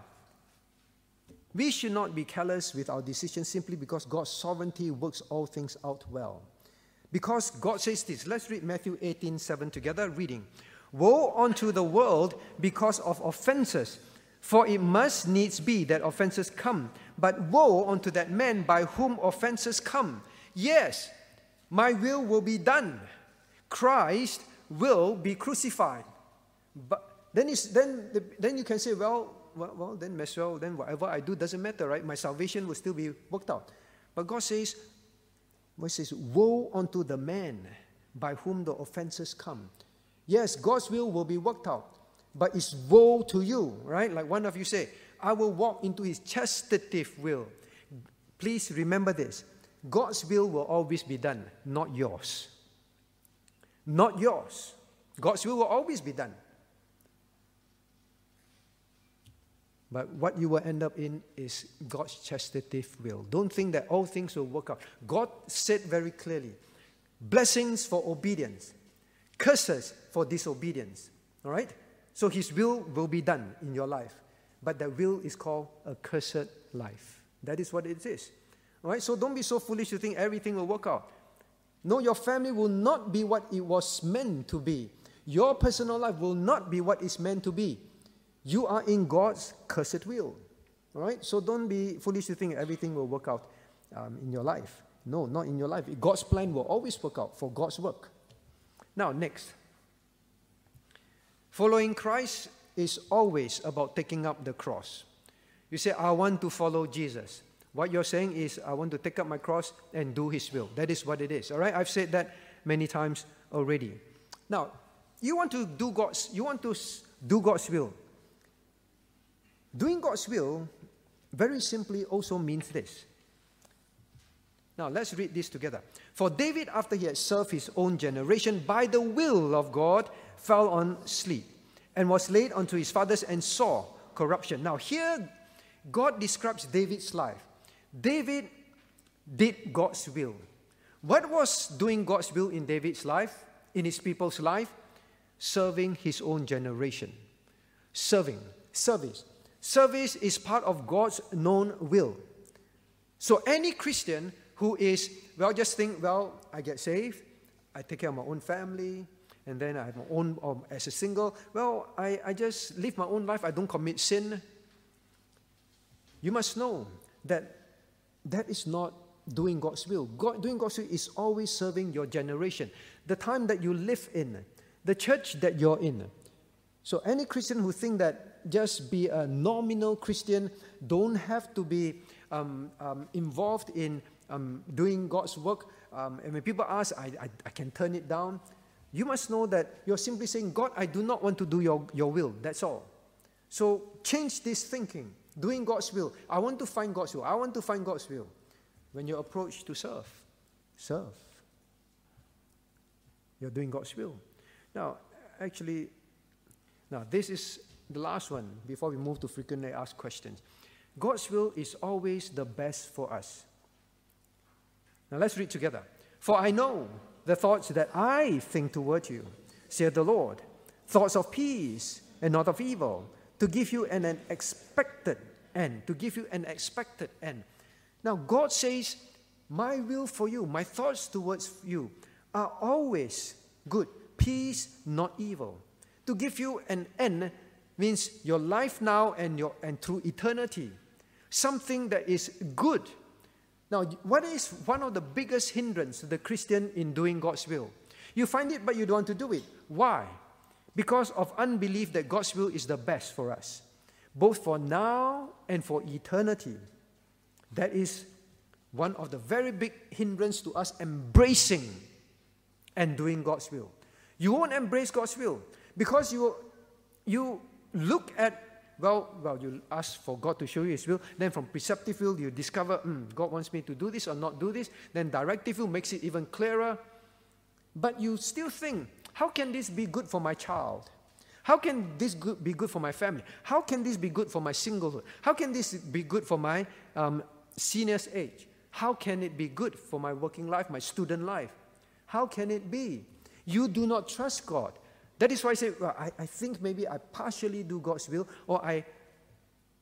we should not be callous with our decisions simply because God's sovereignty works all things out well. Because God says this. Let's read Matthew eighteen seven together, reading. Woe unto the world because of offenses, for it must needs be that offenses come. But woe unto that man by whom offenses come. Yes, my will will be done. Christ will be crucified. But then, it's, then, the, then you can say, well, well, well, then as well, then whatever I do doesn't matter, right? My salvation will still be worked out. But God says, God says, woe unto the man by whom the offenses come. Yes, God's will will be worked out, but it's woe to you, right? Like one of you say, I will walk into His chastitive will. Please remember this. God's will will always be done, not yours. Not yours. God's will will always be done. But what you will end up in is God's chastitive will. Don't think that all things will work out. God said very clearly, blessings for obedience, curses for disobedience. All right? So His will will be done in your life. But that will is called a cursed life. That is what it is. All right, so don't be so foolish to think everything will work out. No, your family will not be what it was meant to be. Your personal life will not be what it's meant to be. You are in God's cursed will. All right, so don't be foolish to think everything will work out um, in your life. No, not in your life. God's plan will always work out for God's work. Now, next. Following Christ is always about taking up the cross. You say, I want to follow Jesus. What you're saying is, I want to take up my cross and do His will. That is what it is. All right? I've said that many times already. Now, you want to do God's, you want to do God's will. Doing God's will, very simply, also means this. Now, let's read this together. For David, after he had served his own generation, by the will of God, fell on sleep and was laid unto his fathers and saw corruption. Now, here, God describes David's life. David did God's will. What was doing God's will in David's life, in his people's life? Serving his own generation. Serving. service. Service is part of God's known will. So any Christian who is, well, just think, well, I get saved, I take care of my own family, and then I have my own, um, as a single, well, I, I just live my own life, I don't commit sin. You must know that that is not doing God's will. God, doing God's will is always serving your generation, the time that you live in, the church that you're in. So any Christian who thinks that just be a nominal Christian, don't have to be um, um, involved in um, doing God's work, um, and when people ask, I, I, I can turn it down, you must know that you're simply saying, God, I do not want to do your, your will, that's all. So change this thinking, doing God's will. I want to find God's will, I want to find God's will. When you're approached to serve, serve. You're doing God's will. Now, actually, now this is the last one before we move to frequently asked questions. God's will is always the best for us. Now let's read together. For I know the thoughts that I think toward you, saith the Lord, thoughts of peace and not of evil, to give you an, an expected end, to give you an expected end. Now, God says, my will for you, my thoughts towards you are always good, peace, not evil. To give you an end means your life now and, your, and through eternity, something that is good. Now, what is one of the biggest hindrances to the Christian in doing God's will? You find it, but you don't want to do it. Why? Because of unbelief that God's will is the best for us, both for now and for eternity. That is one of the very big hindrances to us embracing and doing God's will. You won't embrace God's will because you, you look at, well, well, you ask for God to show you His will. Then from preceptive will, you discover, mm, God wants me to do this or not do this. Then directive will makes it even clearer. But you still think, how can this be good for my child? How can this be good for my family? How can this be good for my singlehood? How can this be good for my um, senior's age? How can it be good for my working life, my student life? How can it be? You do not trust God. That is why I say, well, I, I think maybe I partially do God's will, or I,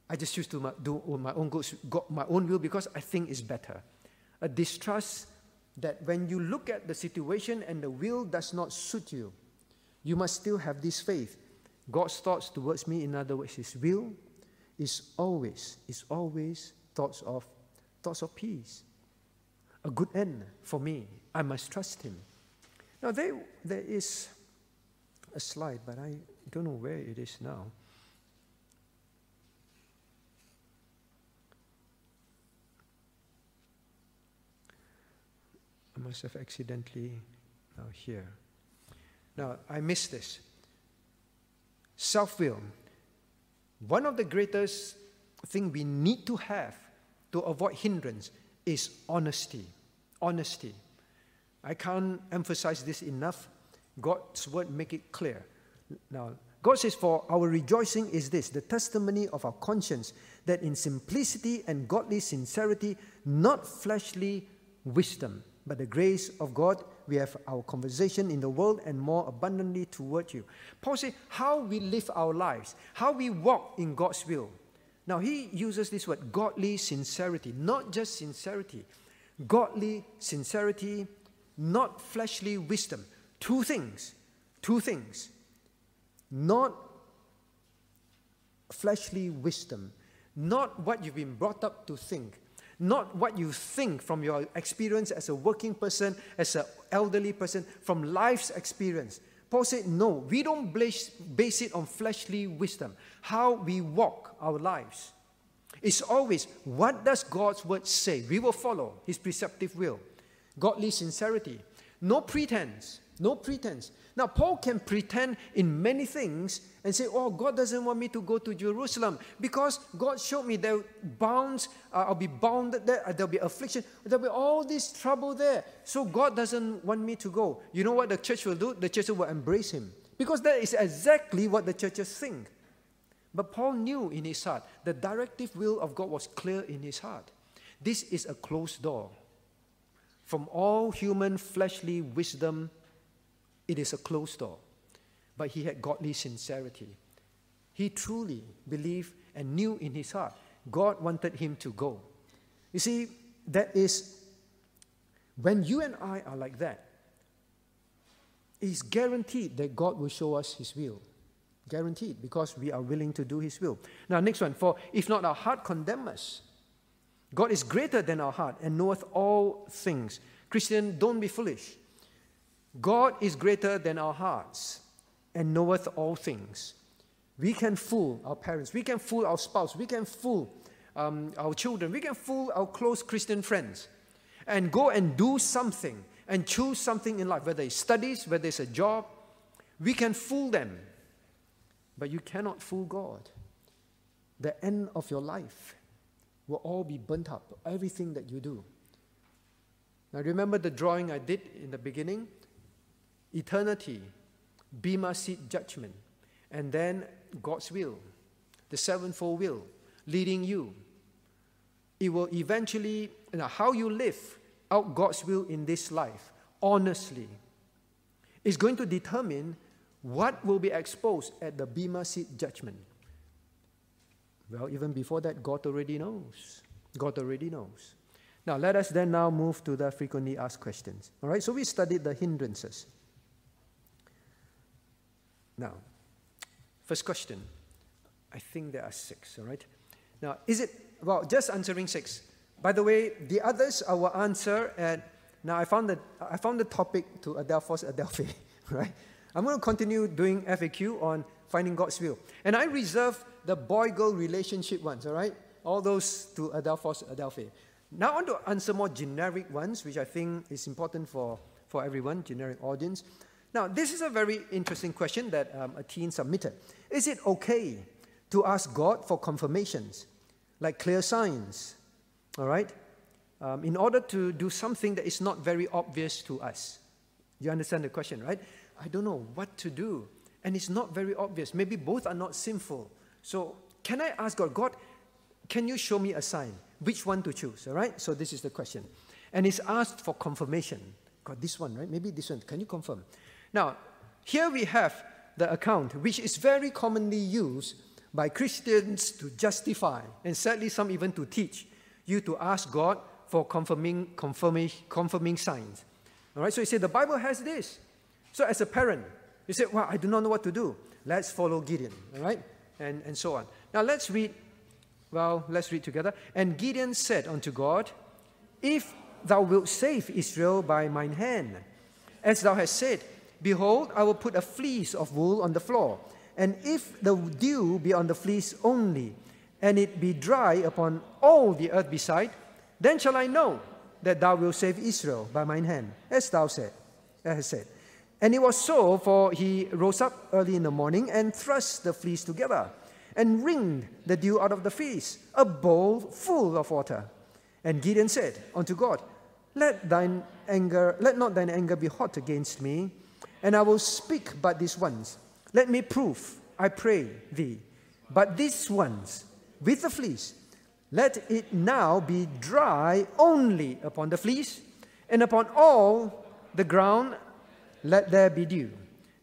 I just choose to my, do my own, God, my own will because I think it's better. A distrust that when you look at the situation and the will does not suit you, you must still have this faith. God's thoughts towards me, in other words, His will, is always, is always thoughts of, thoughts of peace. A good end for me. I must trust Him. Now, there, there is a slide, but I don't know where it is now. I must have accidentally, now here. Now, I missed this. Self-will. One of the greatest things we need to have to avoid hindrance is honesty. Honesty. I can't emphasize this enough. God's word makes it clear. Now, God says, for our rejoicing is this, the testimony of our conscience, that in simplicity and godly sincerity, not fleshly wisdom, but the grace of God, we have our conversation in the world and more abundantly toward you. Paul says, how we live our lives, how we walk in God's will. Now, he uses this word, godly sincerity, not just sincerity. Godly sincerity, not fleshly wisdom. Two things, two things. Not fleshly wisdom, not what you've been brought up to think, not what you think from your experience as a working person, as an elderly person, from life's experience. Paul said, no, we don't base it on fleshly wisdom, how we walk our lives. It's always, what does God's word say? We will follow His preceptive will. Godly sincerity. No pretense, no pretense. Now, Paul can pretend in many things and say, oh, God doesn't want me to go to Jerusalem because God showed me there bounds, uh, I'll be bounded there, there'll be affliction, there'll be all this trouble there. So God doesn't want me to go. You know what the church will do? The church will embrace him because that is exactly what the churches think. But Paul knew in his heart, the directive will of God was clear in his heart. This is a closed door. From all human fleshly wisdom, it is a closed door. But he had godly sincerity. he truly believed and knew in his heart God wanted him to go. You see, that is, when you and I are like that, it's guaranteed that God will show us his will. Guaranteed, because we are willing to do his will. Now, next one. For if not our heart condemn us, God is greater than our heart and knoweth all things. Christian, don't be foolish. God is greater than our hearts and knoweth all things. We can fool our parents. We can fool our spouse. We can fool um, our children. We can fool our close Christian friends and go and do something and choose something in life, whether it's studies, whether it's a job. We can fool them, but you cannot fool God. The end of your life will all be burnt up, everything that you do. Now remember the drawing I did in the beginning? Eternity, Bema Seat judgment, and then God's will, the sevenfold will, leading you. It will eventually, you know, how you live out God's will in this life, honestly, is going to determine what will be exposed at the Bema Seat judgment. Well, even before that, God already knows. God already knows. Now, let us then now move to the frequently asked questions. All right, so we studied the hindrances. Now, first question. I think there are six, all right? Now, is it, well, just answering six. By the way, the others I will answer at, now I found the, I found the topic to Adelphos Adelphi, right? I'm going to continue doing F A Q on finding God's will. And I reserve the boy-girl relationship ones, all right? All those to Adelphos Adelphi. Now I want to answer more generic ones, which I think is important for, for everyone, generic audience. Now, this is a very interesting question that um, a teen submitted. Is it okay to ask God for confirmations, like clear signs, all right, um, in order to do something that is not very obvious to us? You understand the question, right? I don't know what to do, and it's not very obvious. Maybe both are not sinful. So can I ask God, God, can you show me a sign? Which one to choose, all right? So this is the question. And it's asked for confirmation. God, this one, right? Maybe this one. Can you confirm? Now, here we have the account, which is very commonly used by Christians to justify, and sadly some even to teach you to ask God for confirming, confirming, confirming signs. All right, so you say, the Bible has this. So as a parent, you say, well, I do not know what to do. Let's follow Gideon, all right? And, and so on. Now let's read, well, let's read together. And Gideon said unto God, if thou wilt save Israel by mine hand, as thou hast said, behold, I will put a fleece of wool on the floor, and if the dew be on the fleece only, and it be dry upon all the earth beside, then shall I know that thou wilt save Israel by mine hand, as thou said, as hast said. And it was so, for he rose up early in the morning and thrust the fleece together, and wringed the dew out of the fleece, a bowl full of water. And Gideon said unto God, Let thine anger, let not thine anger be hot against me, and I will speak but this once. Let me prove, I pray thee, but this once with the fleece. Let it now be dry only upon the fleece, and upon all the ground let there be dew.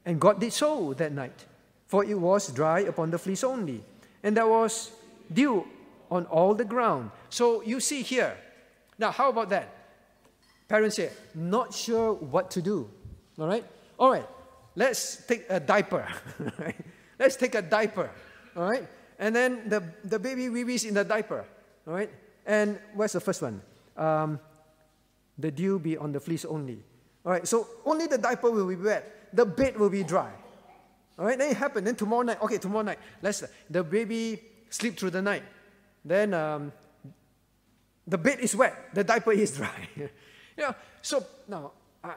And God did so that night, for it was dry upon the fleece only, and there was dew on all the ground. So you see here, now how about that? Parents say, not sure what to do, all right? All right, let's take a diaper, right? Let's take a diaper, all right? And then the, the baby wee-wee's in the diaper, all right? And where's the first one? Um, the dew be on the fleece only. All right, so only the diaper will be wet. The bed will be dry. All right, then it happened. Then tomorrow night, okay, tomorrow night, let's the baby sleep through the night. Then um, the bed is wet. The diaper is dry. You know, so now, uh,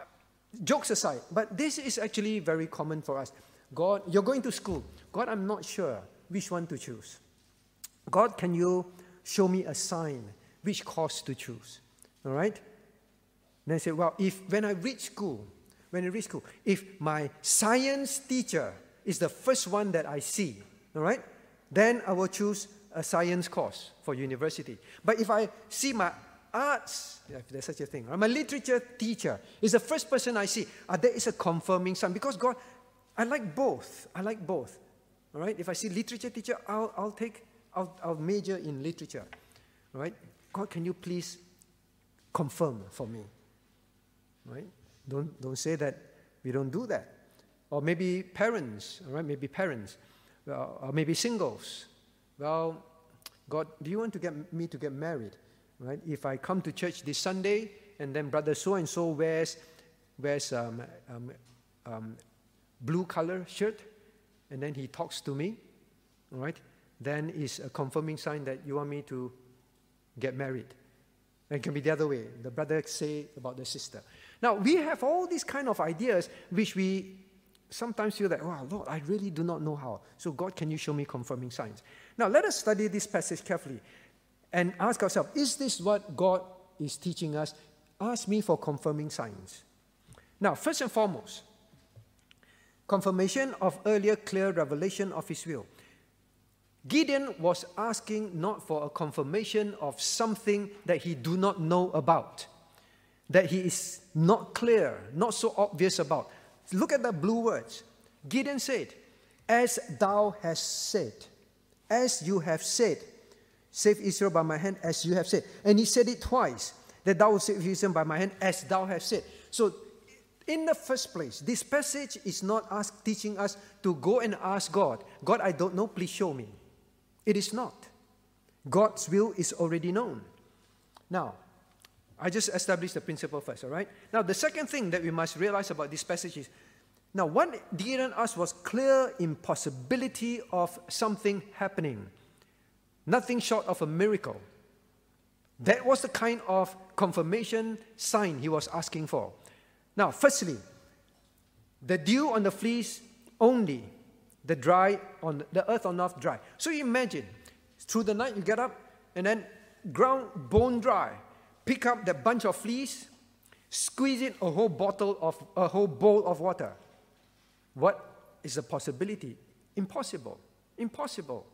jokes aside, but this is actually very common for us. God, you're going to school. God, I'm not sure which one to choose. God, can you show me a sign which course to choose? All right? Then I say, well, if when I reach school, when I reach school, if my science teacher is the first one that I see, all right, then I will choose a science course for university. But if I see my arts, if there's such a thing, right, my literature teacher is the first person I see, uh, there is a confirming sign because God, I like both. I like both. All right? If I see literature teacher, I'll, I'll take, I'll, I'll major in literature. All right? God, can you please confirm for me? All right? Don't, don't say that we don't do that. Or maybe parents, all right? Maybe parents. Well, or maybe singles. Well, God, do you want to get me to get married? Right? If I come to church this Sunday, and then brother so-and-so wears, wears um, um, um, blue color shirt, and then he talks to me, all right? Then is a confirming sign that you want me to get married. And it can be the other way. The brother say about the sister. Now, we have all these kind of ideas which we sometimes feel that, wow, Lord, I really do not know how. So God, can you show me confirming signs? Now, let us study this passage carefully and ask ourselves, is this what God is teaching us? Ask me for confirming signs. Now, first and foremost, confirmation of earlier clear revelation of his will. Gideon was asking not for a confirmation of something that he do not know about, that he is not clear, not so obvious about. Look at the blue words. Gideon said, as thou hast said, as you have said, save Israel by my hand, as you have said. And he said it twice, that thou will save Israel by my hand, as thou hast said. So in the first place, this passage is not us teaching us to go and ask God, God, I don't know, please show me. It is not. God's will is already known. Now, I just established the principle first, all right? Now, the second thing that we must realize about this passage is, now, what Gideon asked was clear impossibility of something happening. Nothing short of a miracle. That was the kind of confirmation sign he was asking for. Now, firstly, the dew on the fleece only, the dry on the earth on earth dry. So you imagine, through the night you get up, and then ground bone dry, pick up that bunch of fleece, squeeze in a whole bottle of a whole bowl of water. What is the possibility? Impossible. Impossible.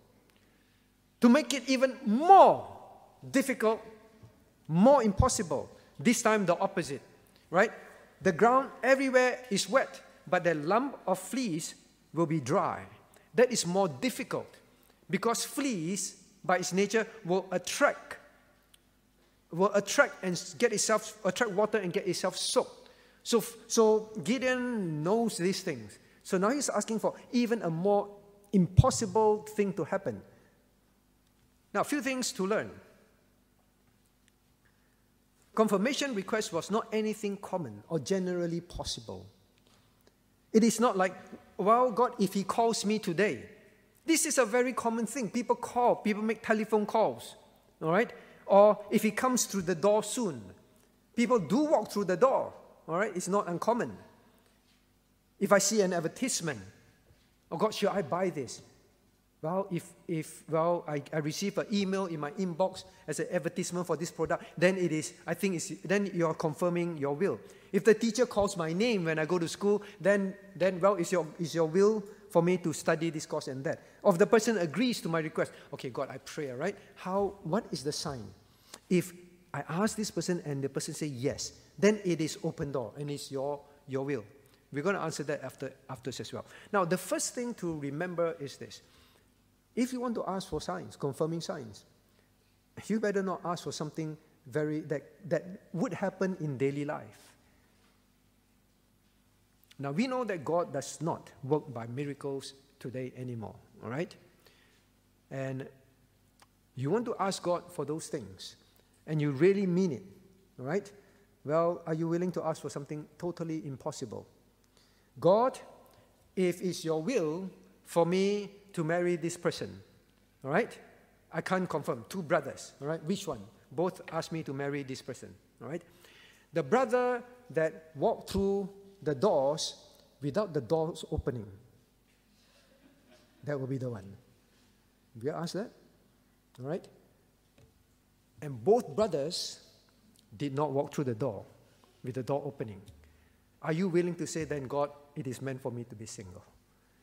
To make it even more difficult, more impossible, this time the opposite, right? The ground everywhere is wet, but the lump of fleece will be dry. That is more difficult because fleece, by its nature, will attract, will attract and get itself, attract water and get itself soaked. So, so Gideon knows these things. So now he's asking for even a more impossible thing to happen. Now, a few things to learn. Confirmation request was not anything common or generally possible. It is not like, well, God, if he calls me today. This is a very common thing. People call, people make telephone calls, all right? Or if he comes through the door soon. People do walk through the door, all right? It's not uncommon. If I see an advertisement, oh, God, should I buy this? Well, if, if well, I, I receive an email in my inbox as an advertisement for this product, then it is, I think it's, then you're confirming your will. If the teacher calls my name when I go to school, then, then well, it's your, it's your will for me to study this course and that. Or if the person agrees to my request, okay, God, I pray, all right? How, what is the sign? If I ask this person and the person says yes, then it is open door and it's your, your will. We're going to answer that after, afterwards as well. Now, the first thing to remember is this. If you want to ask for signs, confirming signs, you better not ask for something very that, that would happen in daily life. Now, we know that God does not work by miracles today anymore, all right? And you want to ask God for those things, and you really mean it, all right? Well, are you willing to ask for something totally impossible? God, if it's your will for me to marry this person, all right? I can't confirm. Two brothers, all right? Which one? Both asked me to marry this person, all right? The brother that walked through the doors without the doors opening, that will be the one. We asked that, all right? And both brothers did not walk through the door with the door opening. Are you willing to say then, God, it is meant for me to be single?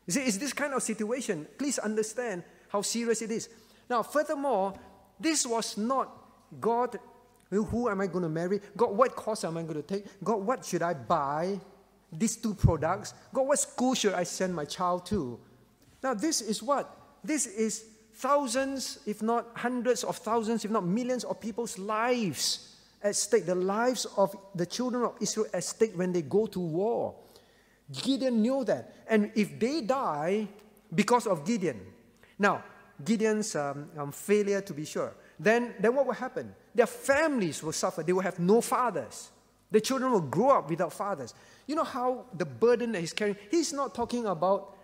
You see, it's this kind of situation. Please understand how serious it is. Now, furthermore, this was not God, who am I going to marry? God, what course am I going to take? God, what should I buy? These two products? God, what school should I send my child to? Now this is what? This is thousands, if not hundreds of thousands, if not millions of people's lives at stake, the lives of the children of Israel at stake when they go to war. Gideon knew that. And if they die because of Gideon, now, Gideon's um, um, failure to be sure, then, then what will happen? Their families will suffer. They will have no fathers. The children will grow up without fathers. You know how the burden that he's carrying, he's not talking about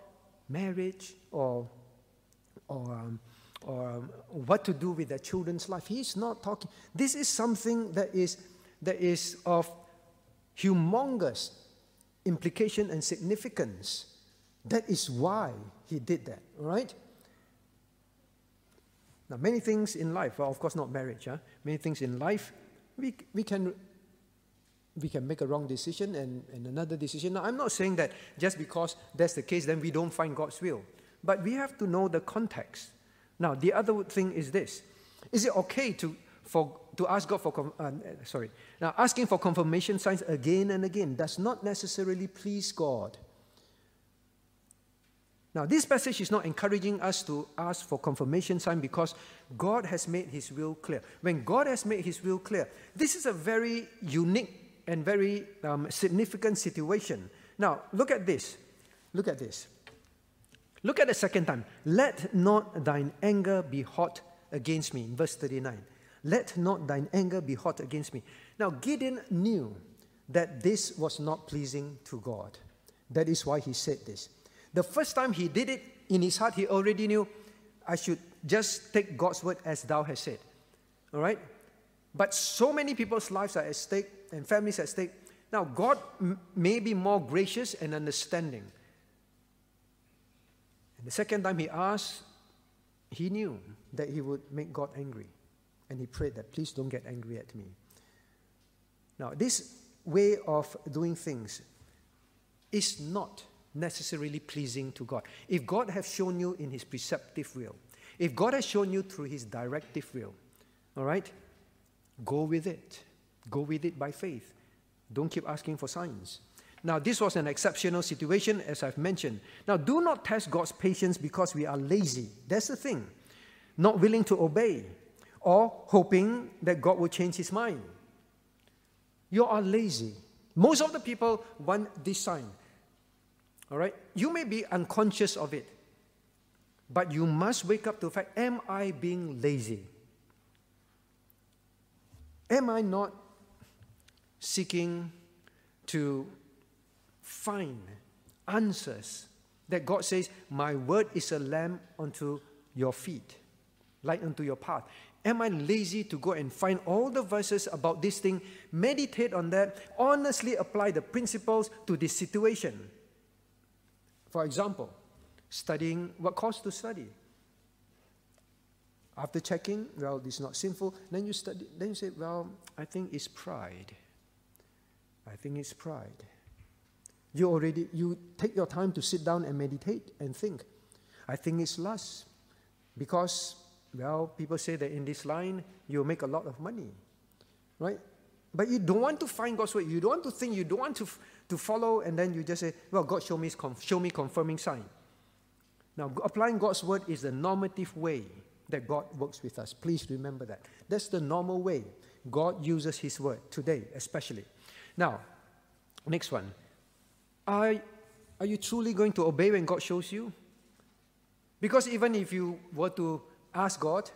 marriage or, or, um, or um, what to do with their children's life. He's not talking. This is something that is, that is of humongous implication and significance. That is why he did that, all right? Now, many things in life, well, of course not marriage, huh? Many things in life, we, we can... we can make a wrong decision and, and another decision. Now, I'm not saying that just because that's the case, then we don't find God's will. But we have to know the context. Now, the other thing is this. Is it okay to, for, to ask God for... Uh, sorry. Now, asking for confirmation signs again and again does not necessarily please God. Now, this passage is not encouraging us to ask for confirmation sign because God has made His will clear. When God has made His will clear, this is a very unique and very um, significant situation. Now, look at this. Look at this. Look at the second time. Let not thine anger be hot against me. In verse thirty-nine. Let not thine anger be hot against me. Now, Gideon knew that this was not pleasing to God. That is why he said this. The first time he did it, in his heart, he already knew, I should just take God's word as thou hast said. All right? But so many people's lives are at stake and families at stake. Now, God m may be more gracious and understanding. And the second time he asked, he knew that he would make God angry. And he prayed that, please don't get angry at me. Now, this way of doing things is not necessarily pleasing to God. If God has shown you in His preceptive will, if God has shown you through His directive will, all right, go with it. Go with it by faith. Don't keep asking for signs. Now, this was an exceptional situation, as I've mentioned. Now, do not test God's patience because we are lazy. That's the thing. Not willing to obey or hoping that God will change His mind. You are lazy. Most of the people want this sign. All right? You may be unconscious of it, but you must wake up to the fact, am I being lazy? Am I not seeking to find answers that God says, my word is a lamp unto your feet, light unto your path? Am I lazy to go and find all the verses about this thing, meditate on that, honestly apply the principles to this situation? For example, studying what course to study. After checking, well, this is not sinful. Then you study. Then you say, well, I think it's pride. I think it's pride. You already you take your time to sit down and meditate and think. I think it's lust, because well, people say that in this line you'll make a lot of money, right? But you don't want to find God's word. You don't want to think. You don't want to to follow. And then you just say, well, God show me show me confirming sign. Now, applying God's word is the normative way that God works with us. Please remember that. That's the normal way God uses His word today, especially. Now, next one. Are, are you truly going to obey when God shows you? Because even if you were to ask God,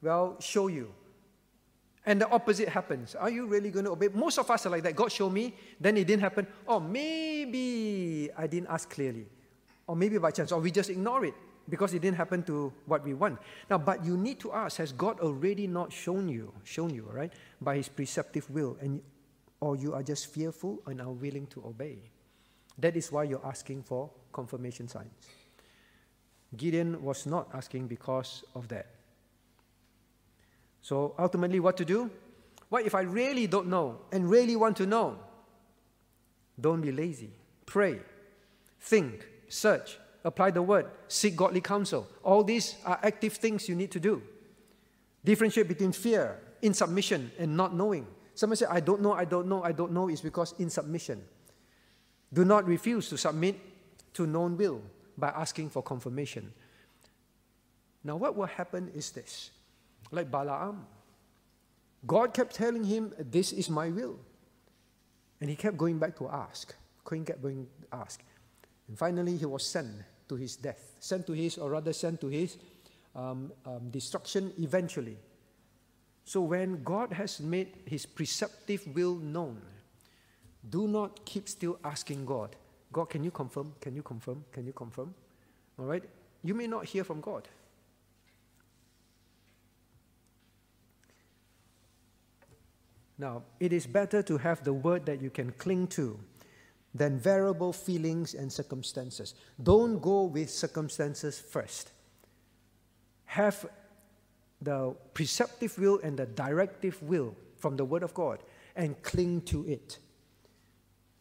well, show you, and the opposite happens, are you really going to obey? Most of us are like that. God show me, then it didn't happen. Or maybe I didn't ask clearly. Or maybe by chance. Or we just ignore it, because it didn't happen to what we want. Now, but you need to ask, has God already not shown you, shown you, right, by His preceptive will, and, or you are just fearful and are willing to obey? That is why you're asking for confirmation signs. Gideon was not asking because of that. So ultimately, what to do? What if I really don't know and really want to know? Don't be lazy. Pray, think, search, apply the word, seek godly counsel. All these are active things you need to do. Differentiate between fear, insubmission, and not knowing. Someone says, I don't know, I don't know, I don't know, is because insubmission. Do not refuse to submit to known will, by asking for confirmation. Now what will happen is this. Like Balaam, God kept telling him, this is my will. And he kept going back to ask. He kept going to ask. And finally he was sent to his death. Sent to his, or rather sent to his um, um, destruction eventually. So when God has made his preceptive will known, do not keep still asking God, God, can you confirm? Can you confirm? Can you confirm? All right? You may not hear from God. Now, it is better to have the word that you can cling to than variable feelings and circumstances. Don't go with circumstances first. Have the preceptive will and the directive will from the word of God and cling to it.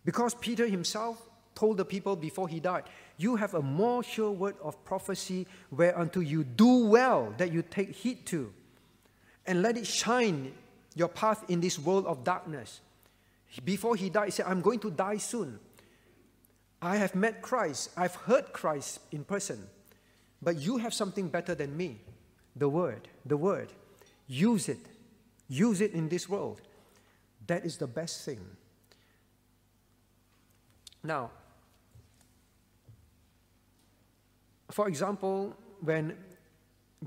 Because Peter himself told the people before he died, you have a more sure word of prophecy whereunto you do well that you take heed to, and let it shine your path in this world of darkness. Before he died, he said, I'm going to die soon. I have met Christ. I've heard Christ in person. But you have something better than me, the word, the word. Use it. Use it in this world. That is the best thing. Now, for example, when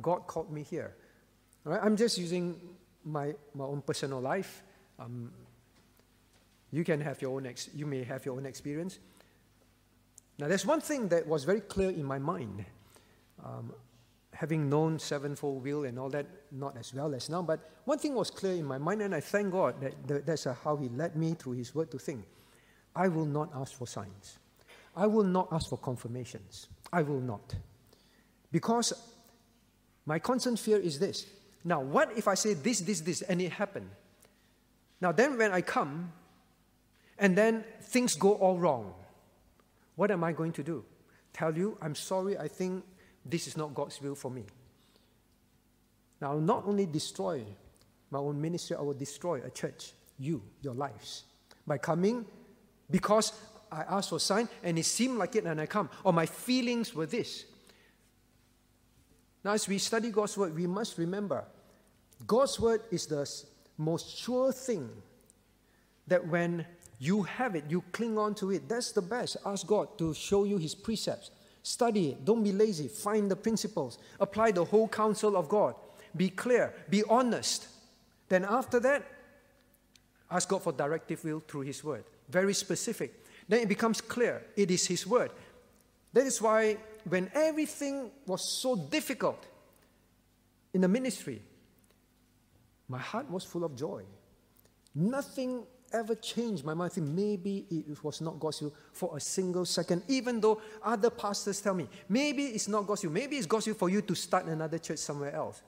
God called me here, right, I'm just using my, my own personal life. Um, you can have your own ex you may have your own experience. Now, there's one thing that was very clear in my mind, um, having known sevenfold will and all that, not as well as now, but one thing was clear in my mind, and I thank God that that's how He led me through His word to think. I will not ask for signs. I will not ask for confirmations. I will not. Because my constant fear is this. Now, what if I say this, this, this, and it happened? Now, then when I come, and then things go all wrong, what am I going to do? Tell you, I'm sorry, I think this is not God's will for me. Now, I will not only destroy my own ministry, I will destroy a church, you, your lives, by coming because I asked for a sign, and it seemed like it, and I come. Or my feelings were this. Now, as we study God's word, we must remember, God's word is the most sure thing that when you have it, you cling on to it. That's the best. Ask God to show you His precepts. Study it. Don't be lazy. Find the principles. Apply the whole counsel of God. Be clear. Be honest. Then after that, ask God for directive will through His word. Very specific. Then it becomes clear. It is His word. That is why when everything was so difficult in the ministry, my heart was full of joy. Nothing ever changed my mind. I think maybe it was not God's will for a single second, even though other pastors tell me, maybe it's not God's will. Maybe it's God's will for you to start another church somewhere else.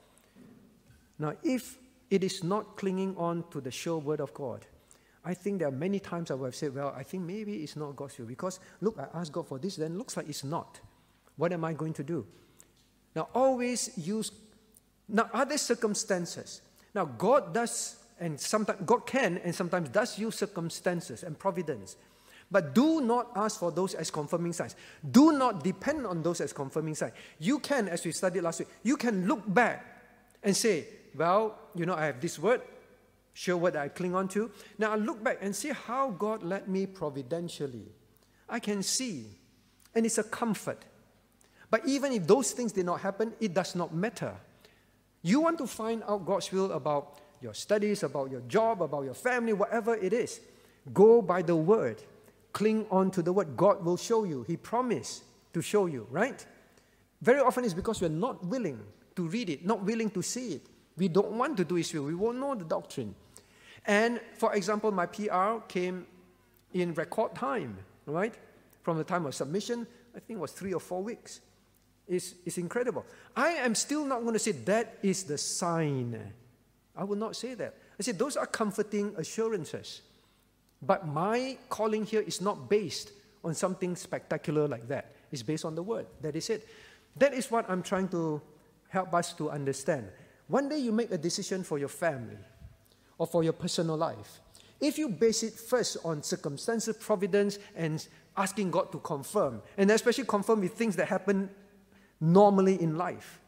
Now, if it is not clinging on to the sure word of God, I think there are many times I would have said, well, I think maybe it's not God's will because, look, I asked God for this, then it looks like it's not. What am I going to do? Now, always use, now, other circumstances. Now, God does, and sometimes, God can and sometimes does use circumstances and providence. But do not ask for those as confirming signs. Do not depend on those as confirming signs. You can, as we studied last week, you can look back and say, well, you know, I have this word, sure word that I cling on to. Now I look back and see how God led me providentially. I can see, and it's a comfort. But even if those things did not happen, it does not matter. You want to find out God's will about your studies, about your job, about your family, whatever it is. Go by the word. Cling on to the word. God will show you. He promised to show you, right? Very often it's because we're not willing to read it, not willing to see it. We don't want to do His will. We won't know the doctrine. And for example, my P R came in record time, right? From the time of submission, I think it was three or four weeks. It's, it's incredible. I am still not going to say that is the sign. I will not say that. I said those are comforting assurances. But my calling here is not based on something spectacular like that. It's based on the word. That is it. That is what I'm trying to help us to understand. One day you make a decision for your family or for your personal life. if you base it first on circumstantial providence and asking God to confirm, and especially confirm with things that happen normally in life,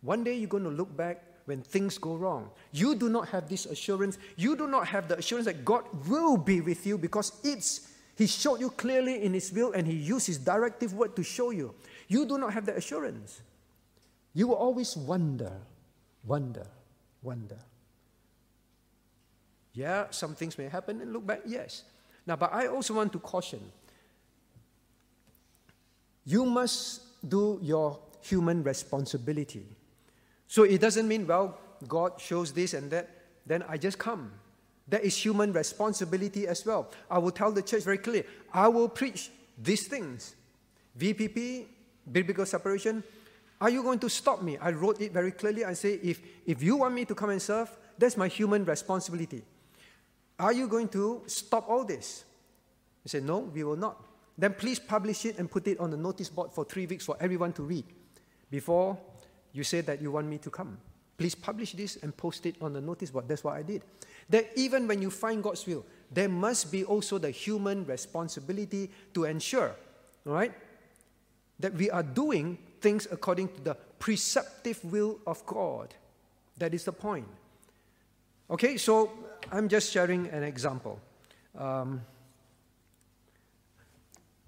one day you're going to look back when things go wrong. You do not have this assurance. You do not have the assurance that God will be with you, because it's He showed you clearly in His will and He used His directive word to show you. You do not have that assurance. You will always wonder, wonder, wonder. Yeah, some things may happen and look back, yes. Now, but I also want to caution. You must do your human responsibility. So it doesn't mean, well, God shows this and that, then I just come. That is human responsibility as well. I will tell the church very clearly, I will preach these things. V P P, biblical separation, are you going to stop me? I wrote it very clearly. I say, if, if you want me to come and serve, that's my human responsibility. Are you going to stop all this? You say, no, we will not. Then please publish it and put it on the notice board for three weeks for everyone to read before you say that you want me to come. Please publish this and post it on the notice board. That's what I did. That even when you find God's will, there must be also the human responsibility to ensure, all right, that we are doing things according to the preceptive will of God. That is the point. Okay, so I'm just sharing an example. Um,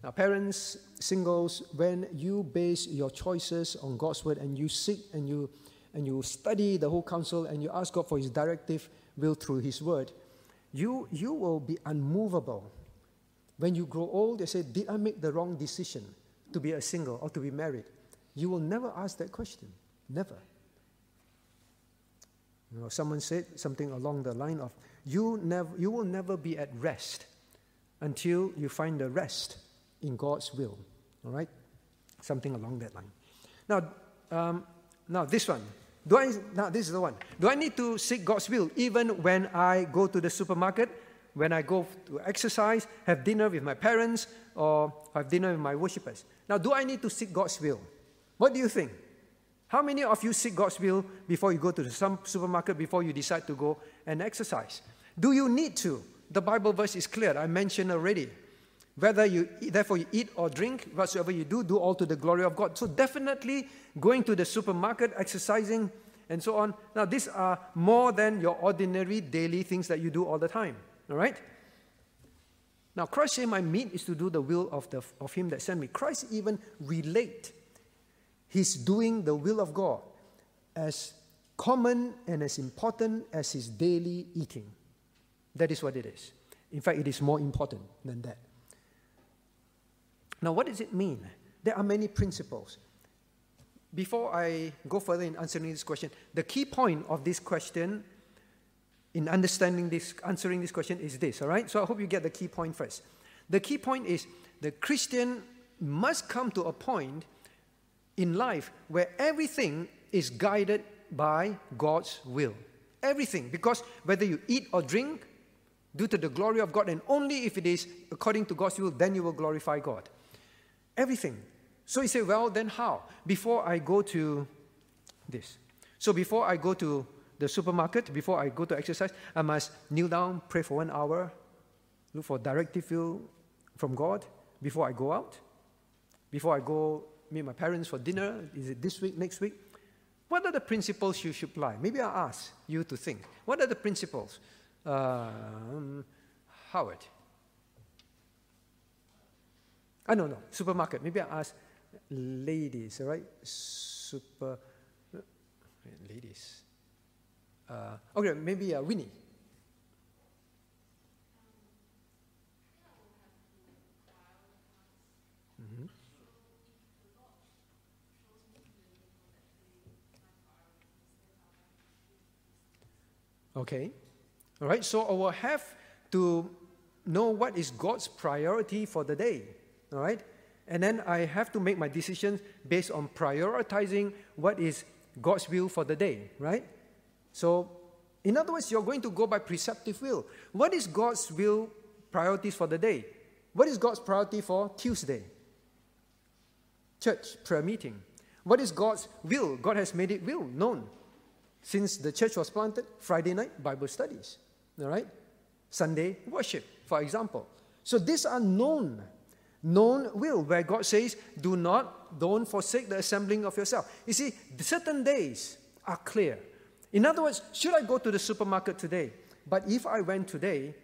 now, parents, singles, when you base your choices on God's word and you seek and you and you study the whole counsel and you ask God for His directive will through His word, you, you will be unmovable. When you grow old, they say, did I make the wrong decision to be a single or to be married? You will never ask that question, never. You know, someone said something along the line of, you, never, you will never be at rest until you find the rest in God's will, all right? Something along that line. Now, um, now this one. Do I, now, this is the one. Do I need to seek God's will even when I go to the supermarket, when I go to exercise, have dinner with my parents, or have dinner with my worshipers? Now, do I need to seek God's will? What do you think? How many of you seek God's will before you go to the supermarket, before you decide to go and exercise? Do you need to? The Bible verse is clear. I mentioned already. Whether you, therefore you eat or drink, whatsoever you do, do all to the glory of God. So definitely going to the supermarket, exercising, and so on. Now, these are more than your ordinary daily things that you do all the time. All right? Now, Christ said, my meat is to do the will of, the, of Him that sent me. Christ even relate He's doing the will of God as common and as important as His daily eating. That is what it is. In fact, it is more important than that. Now, what does it mean? There are many principles. Before I go further in answering this question, the key point of this question, in understanding this, answering this question is this, all right? So I hope you get the key point first. The key point is the Christian must come to a point in life where everything is guided by God's will. Everything. Because whether you eat or drink, due to the glory of God, and only if it is according to God's will, then you will glorify God. Everything. So you say, well, then how? Before I go to this. So before I go to the supermarket, before I go to exercise, I must kneel down, pray for one hour, look for directive will from God before I go out, before I go meet my parents for dinner, is it this week, next week? What are the principles you should apply? Maybe I'll ask you to think. What are the principles? Um, Howard? I don't know, supermarket. Maybe I'll ask ladies, all right? Super, ladies. Uh, okay, maybe uh, Winnie. Okay, all right, so I will have to know what is God's priority for the day, all right? And then I have to make my decisions based on prioritizing what is God's will for the day, right? So, in other words, you're going to go by preceptive will. What is God's will priorities for the day? What is God's priority for Tuesday? Church, prayer meeting. What is God's will? God has made it will known. Since the church was planted, Friday night, Bible studies, all right? Sunday worship, for example. So these are known, known will, where God says, do not, don't forsake the assembling of yourself. You see, certain days are clear. In other words, should I go to the supermarket today? But if I went today,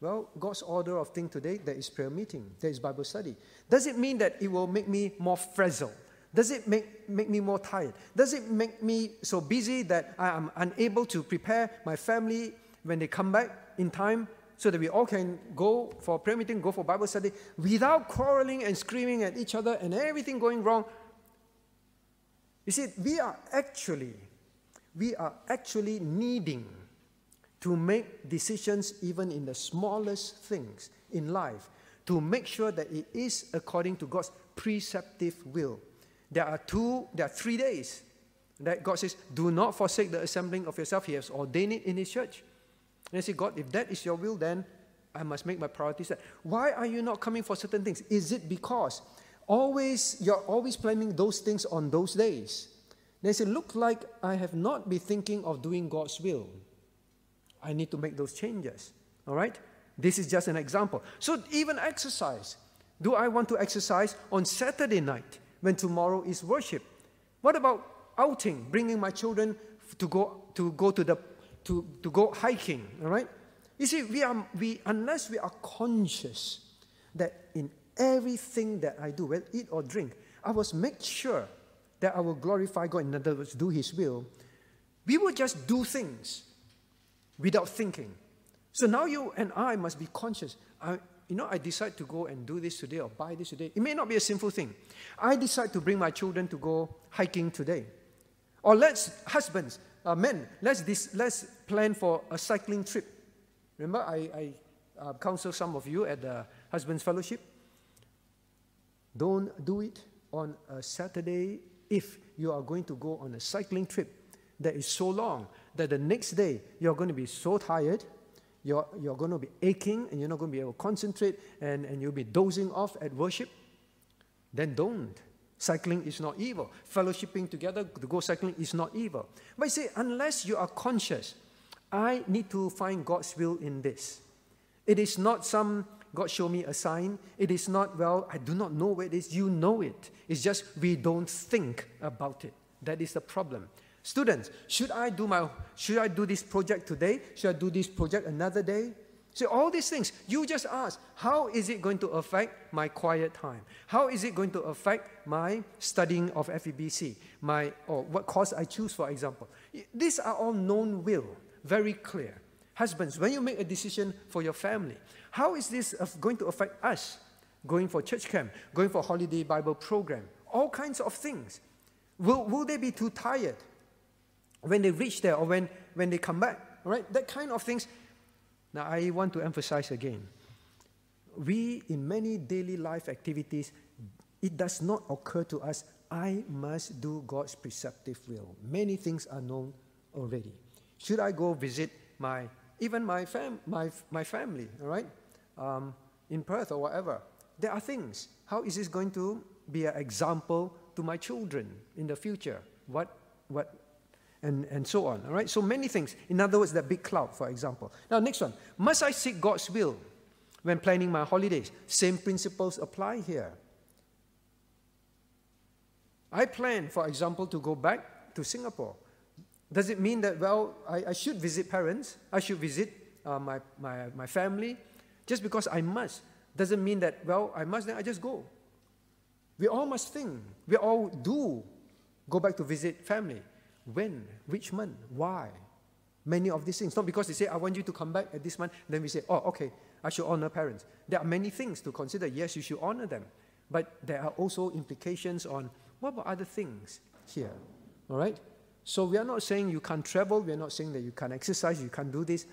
well, God's order of thing today, there is prayer meeting, there is Bible study. Does it mean that it will make me more frazzled? Does it make, make me more tired? Does it make me so busy that I am unable to prepare my family when they come back in time so that we all can go for prayer meeting, go for Bible study without quarreling and screaming at each other and everything going wrong? You see, we are actually, we are actually needing to make decisions even in the smallest things in life, to make sure that it is according to God's preceptive will. There are two, there are three days that God says, do not forsake the assembling of yourself. He has ordained it in His church. And I say, God, if that is your will, then I must make my priorities that. Why are you not coming for certain things? Is it because always you're always planning those things on those days? They say, look like I have not been thinking of doing God's will. I need to make those changes, all right? This is just an example. So even exercise. Do I want to exercise on Saturday night when tomorrow is worship? What about outing, bringing my children to go to, go to, the, to, to go hiking, all right? You see, we are, we, unless we are conscious that in everything that I do, whether eat or drink, I must make sure that I will glorify God, in other words, do His will, we will just do things without thinking. So now you and I must be conscious. I, you know, I decide to go and do this today or buy this today. It may not be a sinful thing. I decide to bring my children to go hiking today. Or let's, husbands, uh, men, let's, this, let's plan for a cycling trip. Remember, I, I uh, counsel some of you at the Husbands Fellowship. Don't do it on a Saturday if you are going to go on a cycling trip that is so long that the next day you're going to be so tired, you're, you're going to be aching, and you're not going to be able to concentrate, and, and you'll be dozing off at worship, then don't. Cycling is not evil. Fellowshipping together to go cycling is not evil. But you see, unless you are conscious, I need to find God's will in this. It is not some God show me a sign. It is not, well, I do not know where it is. You know it. It's just we don't think about it. That is the problem. Students, should I do my, should I do this project today? Should I do this project another day? So all these things, you just ask, how is it going to affect my quiet time? How is it going to affect my studying of F E B C? My, or what course I choose, for example. These are all known will, very clear. Husbands, when you make a decision for your family, how is this going to affect us? Going for church camp, going for holiday Bible program, all kinds of things. Will, will they be too tired when they reach there or when, when they come back? All right? That kind of things. Now, I want to emphasize again. We, in many daily life activities, it does not occur to us, I must do God's preceptive will. Many things are known already. Should I go visit my, even my, fam, my, my family, all right? Um, in Perth or whatever. There are things. How is this going to be an example to my children in the future? What, what, and, and so on, all right? So many things. In other words, that big cloud, for example. Now, next one. Must I seek God's will when planning my holidays? Same principles apply here. I plan, for example, to go back to Singapore. Does it mean that, well, I, I should visit parents, I should visit uh, my, my, my family, just because I must? Doesn't mean that, well, I must, then I just go. We all must think. We all do go back to visit family. When? Which month? Why? Many of these things. Not because they say, I want you to come back at this month. Then we say, oh, okay, I should honor parents. There are many things to consider. Yes, you should honor them. But there are also implications on, what about other things here? All right? So we are not saying you can't travel. We are not saying that you can't exercise, you can't do this.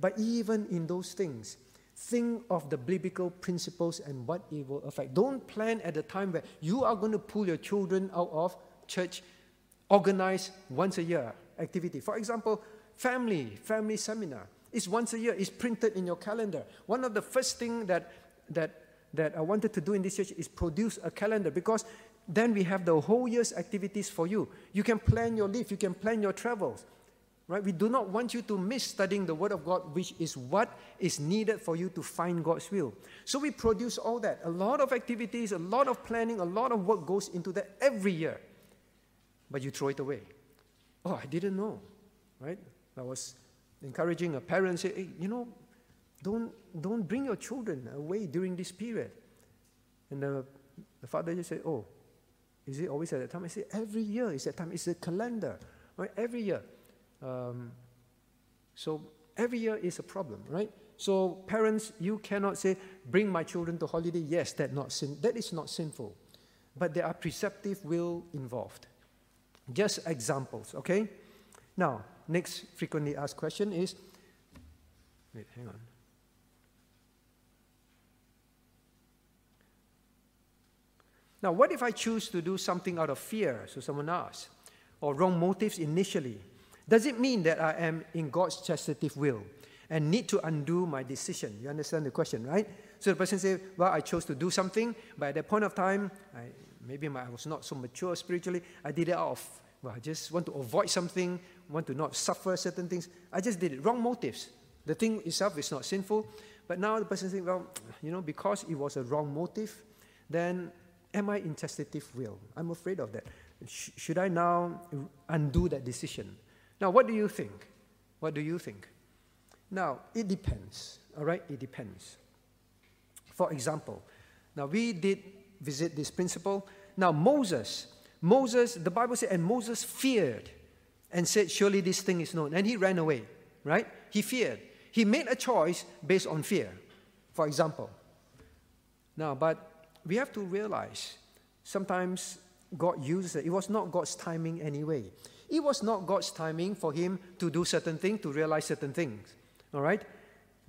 But even in those things, think of the biblical principles and what it will affect. Don't plan at a time where you are going to pull your children out of church, organize once a year activity. For example, family, family seminar. It's once a year. It's printed in your calendar. One of the first things that, that, that I wanted to do in this church is produce a calendar, because then we have the whole year's activities for you. You can plan your leave. You can plan your travels. Right? We do not want you to miss studying the Word of God, which is what is needed for you to find God's will. So we produce all that. A lot of activities, a lot of planning, a lot of work goes into that every year. But you throw it away. Oh, I didn't know. Right? I was encouraging a parent, say, hey, you know, don't, don't bring your children away during this period. And the, the father just said, oh, is it always at that time? I said, every year is that time. It's a calendar. Right? Every year. Um, so every year is a problem, right? So parents, you cannot say, bring my children to holiday. Yes, that, not sin- that is not sinful. But there are preceptive will involved. Just examples, okay? Now, next frequently asked question is, wait, hang on. Now, what if I choose to do something out of fear, so someone asks, or wrong motives initially? Does it mean that I am in God's chastative will and need to undo my decision? You understand the question, right? So the person says, well, I chose to do something, but at that point of time, I, maybe I was not so mature spiritually. I did it out of, well, I just want to avoid something, want to not suffer certain things. I just did it. Wrong motives. The thing itself is not sinful. But now the person says, well, you know, because it was a wrong motive, then am I in chastative will? I'm afraid of that. Sh- should I now undo that decision? Now, what do you think? What do you think? Now, it depends, all right? It depends. For example, now we did visit this principle. Now, Moses, Moses, the Bible said, and Moses feared and said, surely this thing is known. And he ran away, right? He feared. He made a choice based on fear, for example. Now, but we have to realize sometimes God uses it. It was not God's timing anyway. It was not God's timing for him to do certain things, to realize certain things. All right?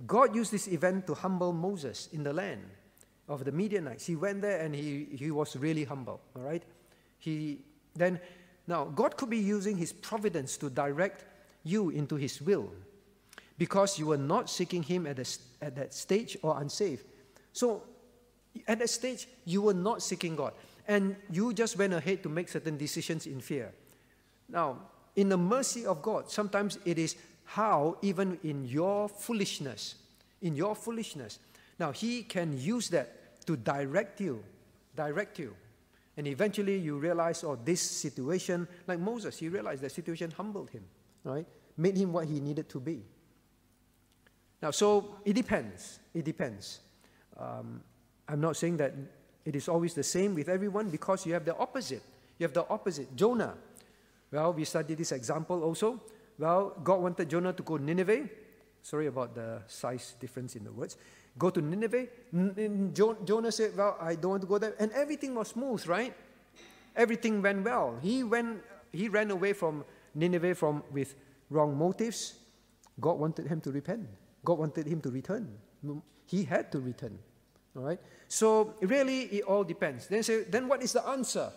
God used this event to humble Moses in the land of the Midianites. He went there and he, he was really humble. All right? He then, now, God could be using his providence to direct you into his will because you were not seeking him at, the, at that stage or unsafe. So, at that stage, you were not seeking God. And you just went ahead to make certain decisions in fear. Now, in the mercy of God, sometimes it is how, even in your foolishness, in your foolishness, now he can use that to direct you, direct you. And eventually you realize, oh, this situation, like Moses, he realized that situation humbled him, right? Made him what he needed to be. Now, so it depends, it depends. Um, I'm not saying that it is always the same with everyone because you have the opposite. You have the opposite, Jonah. Well, we studied this example also. Well, God wanted Jonah to go to Nineveh. Sorry about the size difference in the words. Go to Nineveh. N- jo- Jonah said, well, I don't want to go there. And everything was smooth, right? Everything went well. He went, he ran away from Nineveh from with wrong motives. God wanted him to repent. God wanted him to return. He had to return. All right? So really, it all depends. Then say, then what is the answer?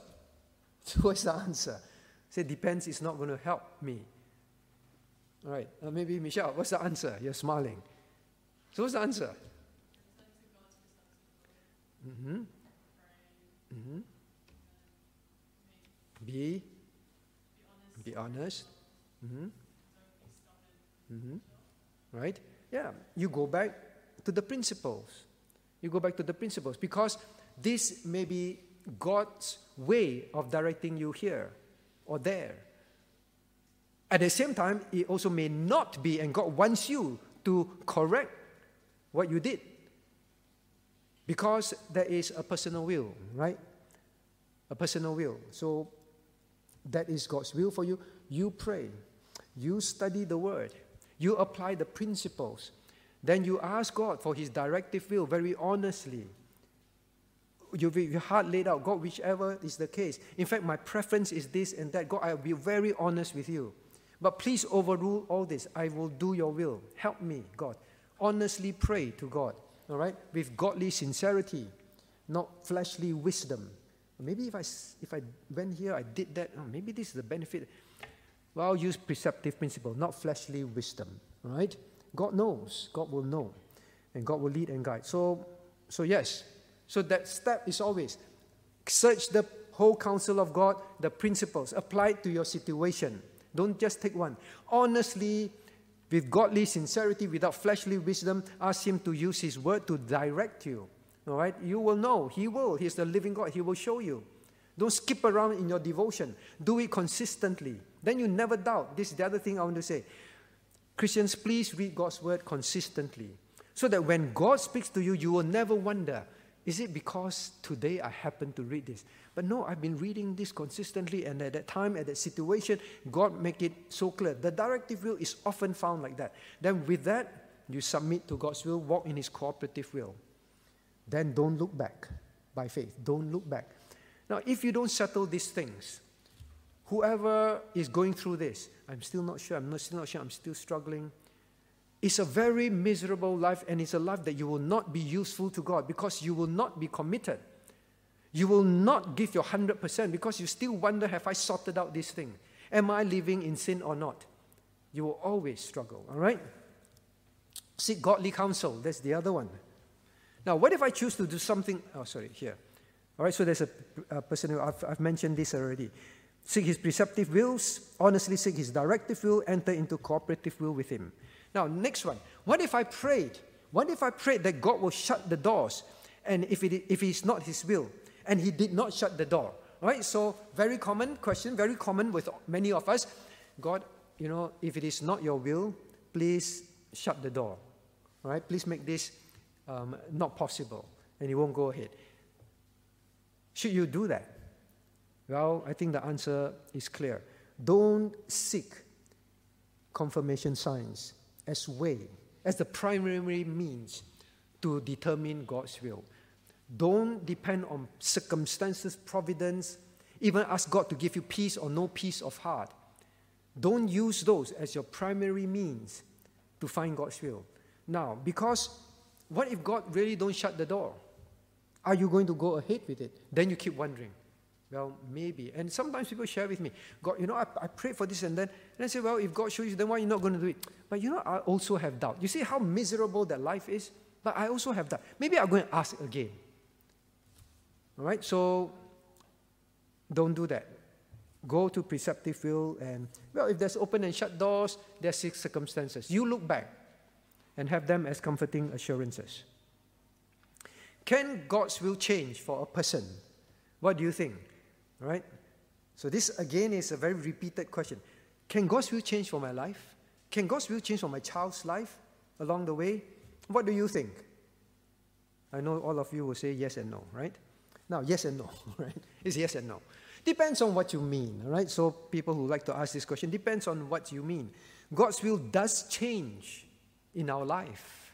What is the answer? Say, depends is not going to help me. All right, uh, maybe Michelle, what's the answer? You're smiling. So what's the answer? Mm-hmm. Mm-hmm. Be, be honest. Mm-hmm. Mm-hmm. Right? Yeah, you go back to the principles. You go back to the principles because this may be God's way of directing you here or there. At the same time, it also may not be, and God wants you to correct what you did because there is a personal will, right? A personal will. So that is God's will for you. You pray. You study the Word. You apply the principles. Then you ask God for his directive will very honestly. Your heart laid out, God, whichever is the case. In fact, my preference is this and that. God, I'll be very honest with you. But please overrule all this. I will do your will. Help me, God. Honestly pray to God, all right? With godly sincerity, not fleshly wisdom. Maybe if I, if I went here, I did that. Oh, maybe this is the benefit. Well, I'll use preceptive principle, not fleshly wisdom, all right? God knows. God will know. And God will lead and guide. So, so yes. So that step is always search the whole counsel of God, the principles applied to your situation. Don't just take one. Honestly, with godly sincerity, without fleshly wisdom, ask him to use his word to direct you. All right? You will know. He will. He's the living God. He will show you. Don't skip around in your devotion. Do it consistently. Then you never doubt. This is the other thing I want to say. Christians, please read God's word consistently, so that when God speaks to you, you will never wonder, is it because today I happened to read this? But no, I've been reading this consistently, and at that time, at that situation, God make it so clear. The directive will is often found like that. Then with that, you submit to God's will, walk in his cooperative will. Then don't look back by faith. Don't look back. Now, if you don't settle these things, whoever is going through this, I'm still not sure, I'm not, still not sure, I'm still struggling. It's a very miserable life, and it's a life that you will not be useful to God because you will not be committed. You will not give your one hundred percent because you still wonder, have I sorted out this thing? Am I living in sin or not? You will always struggle, all right? Seek godly counsel. That's the other one. Now, what if I choose to do something? Oh, sorry, here. All right, so there's a, a person who, I've, I've mentioned this already. Seek his preceptive wills, honestly seek his directive will, enter into cooperative will with him. Now, next one. What if I prayed? What if I prayed that God will shut the doors, and if it if it's not his will, and he did not shut the door? All right, so very common question, very common with many of us. God, you know, if it is not your will, please shut the door. All right, please make this um, not possible, and it won't go ahead. Should you do that? Well, I think the answer is clear. Don't seek confirmation signs as way, as the primary means to determine God's will. Don't depend on circumstances, providence, even ask God to give you peace or no peace of heart. Don't use those as your primary means to find God's will. Now, because what if God really don't shut the door? Are you going to go ahead with it? Then you keep wondering. Well, maybe. And sometimes people share with me, God, you know, I, I prayed for this, and then and I say, well, if God shows you, then why are you not going to do it? But you know, I also have doubt. You see how miserable that life is? But I also have doubt. Maybe I'm going to ask again. All right, so don't do that. Go to preceptive will, and, well, if there's open and shut doors, there's six circumstances. You look back and have them as comforting assurances. Can God's will change for a person? What do you think? All right? So this, again, is a very repeated question. Can God's will change for my life? Can God's will change for my child's life along the way? What do you think? I know all of you will say yes and no, right? Now, yes and no, right? It's yes and no. Depends on what you mean, all right? So people who like to ask this question, depends on what you mean. God's will does change in our life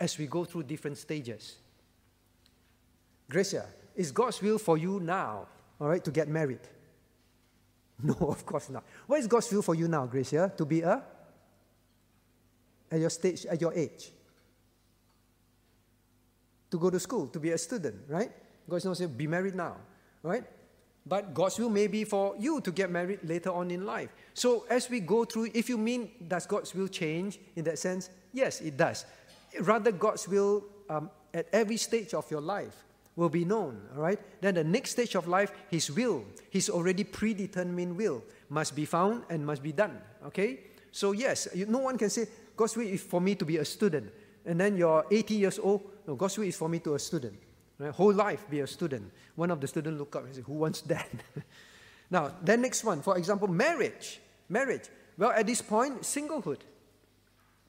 as we go through different stages. Gracia, is God's will for you now, all right, to get married? No, of course not. What is God's will for you now, Gracia? To be a? At your stage, at your age? To go to school, to be a student, right? God's not saying, be married now, right? But God's will may be for you to get married later on in life. So as we go through, if you mean, does God's will change in that sense? Yes, it does. Rather, God's will um, at every stage of your life will be known, all right? Then the next stage of life, his will, his already predetermined will, must be found and must be done, okay? So yes, you, no one can say, God's will is for me to be a student, and then you're eighty years old, no, God's will is for me to a student, right? Whole life be a student. One of the students look up and say, who wants that? Now, the next one, for example, marriage, marriage. Well, at this point, singlehood.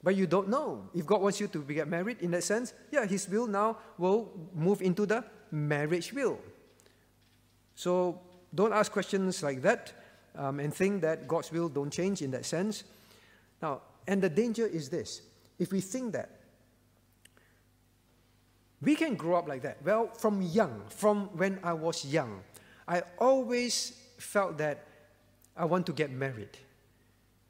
But you don't know. If God wants you to get married in that sense, yeah, his will now will move into the marriage will. So don't ask questions like that um, and think that God's will don't change in that sense. Now, and the danger is this. If we think that, we can grow up like that. Well, from young, from when I was young, I always felt that I want to get married.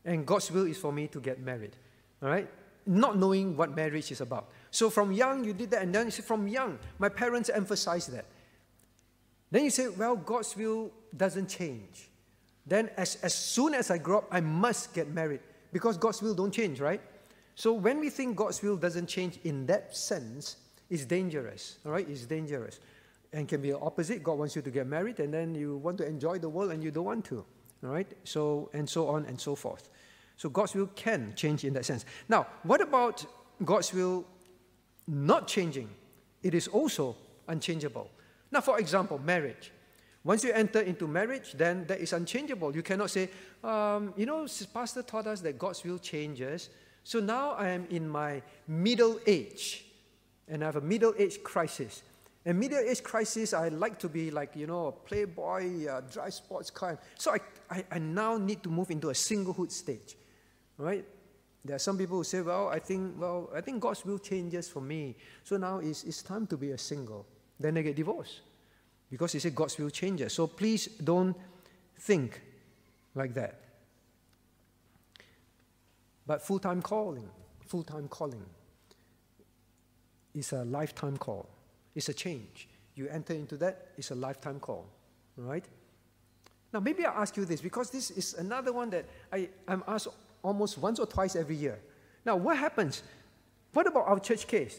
And God's will is for me to get married. All right? Not knowing what marriage is about. So from young, you did that, and then you say, from young, my parents emphasized that. Then you say, well, God's will doesn't change. Then as, as soon as I grow up, I must get married, because God's will don't change, right? So when we think God's will doesn't change in that sense, it's dangerous, all right? It's dangerous. And can be the opposite. God wants you to get married, and then you want to enjoy the world, and you don't want to, all right? So, and so on and so forth. So God's will can change in that sense. Now, what about God's will not changing? It is also unchangeable. Now, for example, marriage. Once you enter into marriage, then that is unchangeable. You cannot say, um, you know, Pastor taught us that God's will changes, so now I am in my middle age, and I have a middle age crisis. And middle age crisis, I like to be like, you know, a playboy, uh, drive sports car. So I, I, I now need to move into a singlehood stage, right? There are some people who say, well, I think, well, I think God's will changes for me, so now it's, it's time to be a single. Then they get divorced, because they say God's will changes. So please don't think like that. But full-time calling, full-time calling is a lifetime call. It's a change. You enter into that, it's a lifetime call, right? Now, maybe I'll ask you this, because this is another one that I, I'm asked almost once or twice every year. Now, what happens? What about our church case?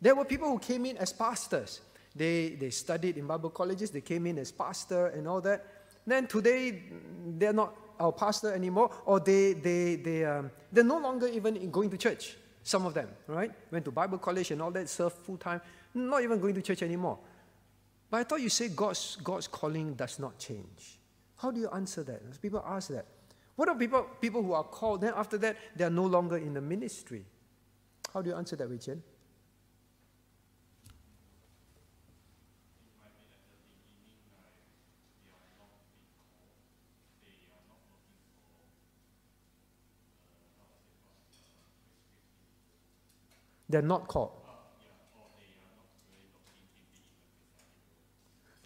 There were people who came in as pastors. They, they studied in Bible colleges, they came in as pastor and all that. Then today, they're not our pastor anymore, or they, they, they, um, they're no longer even going to church, some of them, right? Went to Bible college and all that, served full-time, not even going to church anymore. But I thought you say God's, God's calling does not change. How do you answer that? People ask that. What are people, people who are called, then after that, they are no longer in the ministry? How do you answer that, Wei Chen? They're not called.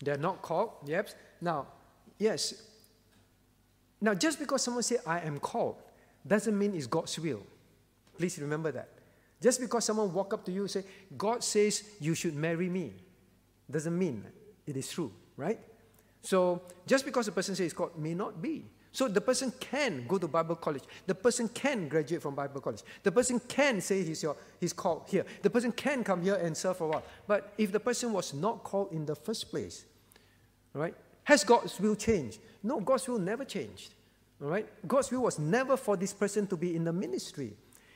They're not called, yep. Now, yes. Now, just because someone says, I am called, doesn't mean it's God's will. Please remember that. Just because someone walks up to you and says, God says you should marry me, doesn't mean it is true, right? So, just because the person says God may not be. So the person can go to Bible college. The person can graduate from Bible college. The person can say he's, your, he's called here. The person can come here and serve for a while. But if the person was not called in the first place, right? Has God's will changed? No, God's will never changed. All right? God's will was never for this person to be in the ministry.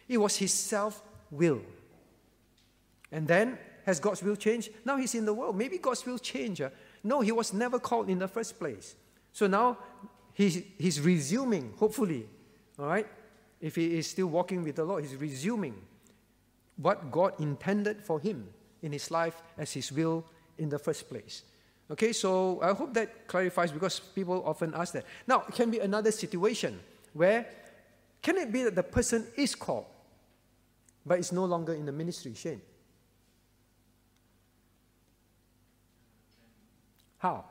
It was his self-will. And then, has God's will changed? Now he's in the world. Maybe God's will changed. Huh? No, he was never called in the first place. So now, He's, he's resuming, hopefully, all right? If he is still walking with the Lord, he's resuming what God intended for him in his life as his will in the first place. Okay, so I hope that clarifies, because people often ask that. Now, it can be another situation where, can it be that the person is called, but is no longer in the ministry? Shane? How?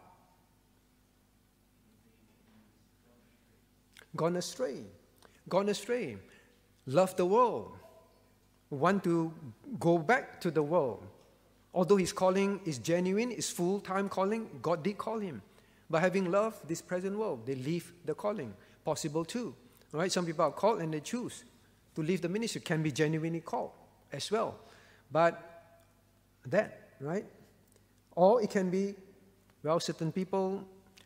Gone astray, gone astray, love the world, want to go back to the world. Although his calling is genuine, is full-time calling, God did call him. But having loved this present world, they leave the calling. Possible too, all right? Some people are called and they choose to leave the ministry. Can be genuinely called as well. But that, right? Or it can be, well, certain people,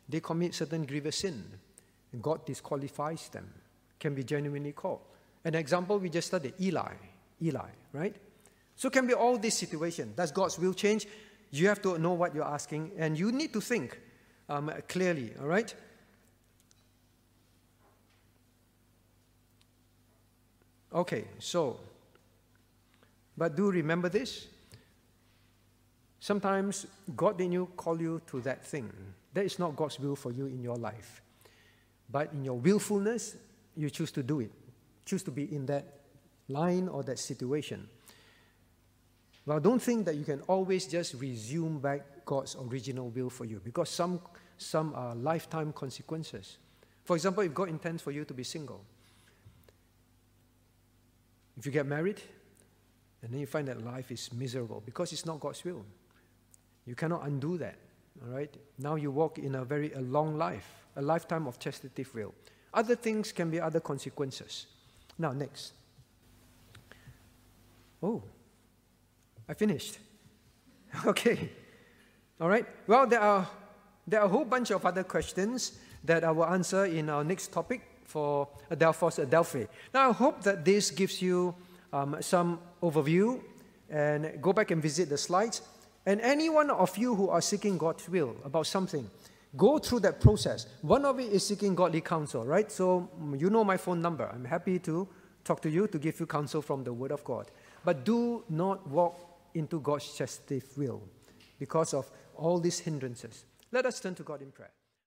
they commit certain grievous sin. God disqualifies them, can be genuinely called. An example we just studied, Eli, Eli, right? So can be all this situation. Does God's will change? You have to know what you're asking, and you need to think um, clearly, all right? Okay, so, but do remember this. Sometimes God didn't call you to that thing. That is not God's will for you in your life. But in your willfulness, you choose to do it. Choose to be in that line or that situation. Well, don't think that you can always just resume back God's original will for you, because some, some are lifetime consequences. For example, if God intends for you to be single, if you get married, and then you find that life is miserable because it's not God's will. You cannot undo that. All right? Now you walk in a very a long life, a lifetime of chastity will. Other things can be other consequences. Now, next. Oh, I finished. Okay. All right. Well, there are There are a whole bunch of other questions that I will answer in our next topic for Adelphos Adelphi. Now, I hope that this gives you um, some overview, and go back and visit the slides. And anyone of you who are seeking God's will about something, go through that process. One of it is seeking godly counsel, right? So you know my phone number. I'm happy to talk to you, to give you counsel from the Word of God. But do not walk into God's chastive will because of all these hindrances. Let us turn to God in prayer.